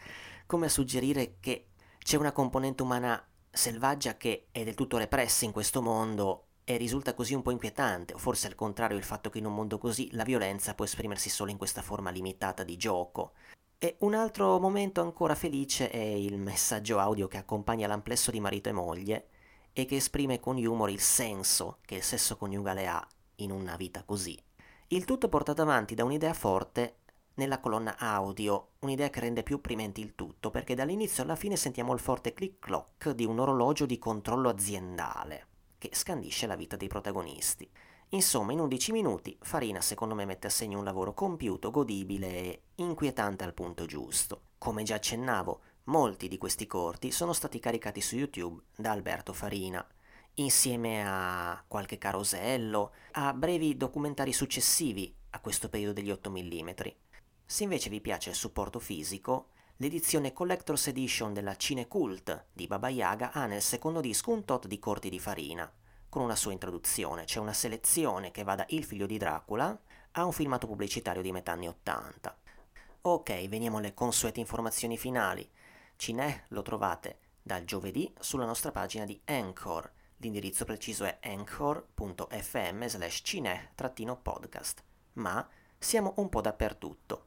come a suggerire che c'è una componente umana selvaggia che è del tutto repressa in questo mondo, e risulta così un po' inquietante, o forse al contrario il fatto che in un mondo così la violenza può esprimersi solo in questa forma limitata di gioco. E un altro momento ancora felice è il messaggio audio che accompagna l'amplesso di marito e moglie e che esprime con humor il senso che il sesso coniugale ha in una vita così. Il tutto portato avanti da un'idea forte nella colonna audio, un'idea che rende più opprimente il tutto, perché dall'inizio alla fine sentiamo il forte click-clock di un orologio di controllo aziendale che scandisce la vita dei protagonisti. Insomma, in undici minuti Farina secondo me mette a segno un lavoro compiuto, godibile e inquietante al punto giusto. Come già accennavo, molti di questi corti sono stati caricati su YouTube da Alberto Farina, insieme a qualche carosello, a brevi documentari successivi a questo periodo degli otto millimetri. Se invece vi piace il supporto fisico, l'edizione Collector's Edition della Cinecult di Baba Yaga ha nel secondo disco un tot di corti di Farina, con una sua introduzione. C'è una selezione che va da Il figlio di Dracula a un filmato pubblicitario di metà anni ottanta. Ok, veniamo alle consuete informazioni finali. Cinè lo trovate dal giovedì sulla nostra pagina di Anchor. L'indirizzo preciso è anchor punto f m slash cinè podcast. Ma siamo un po' dappertutto.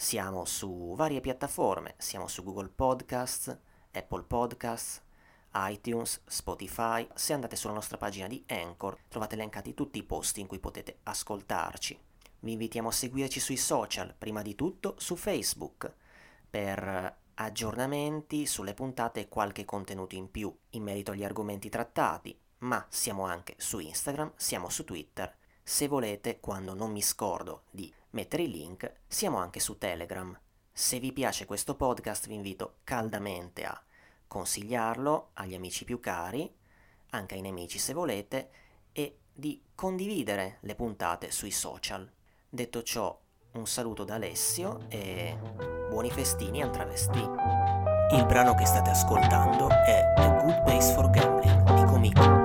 Siamo su varie piattaforme, siamo su Google Podcasts, Apple Podcasts, iTunes, Spotify. Se andate sulla nostra pagina di Anchor trovate elencati tutti i posti in cui potete ascoltarci. Vi invitiamo a seguirci sui social, prima di tutto su Facebook, per aggiornamenti sulle puntate e qualche contenuto in più in merito agli argomenti trattati, ma siamo anche su Instagram, siamo su Twitter. Se volete, quando non mi scordo di mettere i link, siamo anche su Telegram. Se vi piace questo podcast vi invito caldamente a consigliarlo agli amici più cari, anche ai nemici se volete, e di condividere le puntate sui social. Detto ciò, un saluto da Alessio e buoni festini an travestì. Il brano che state ascoltando è A Good Base for Gambling di Comico.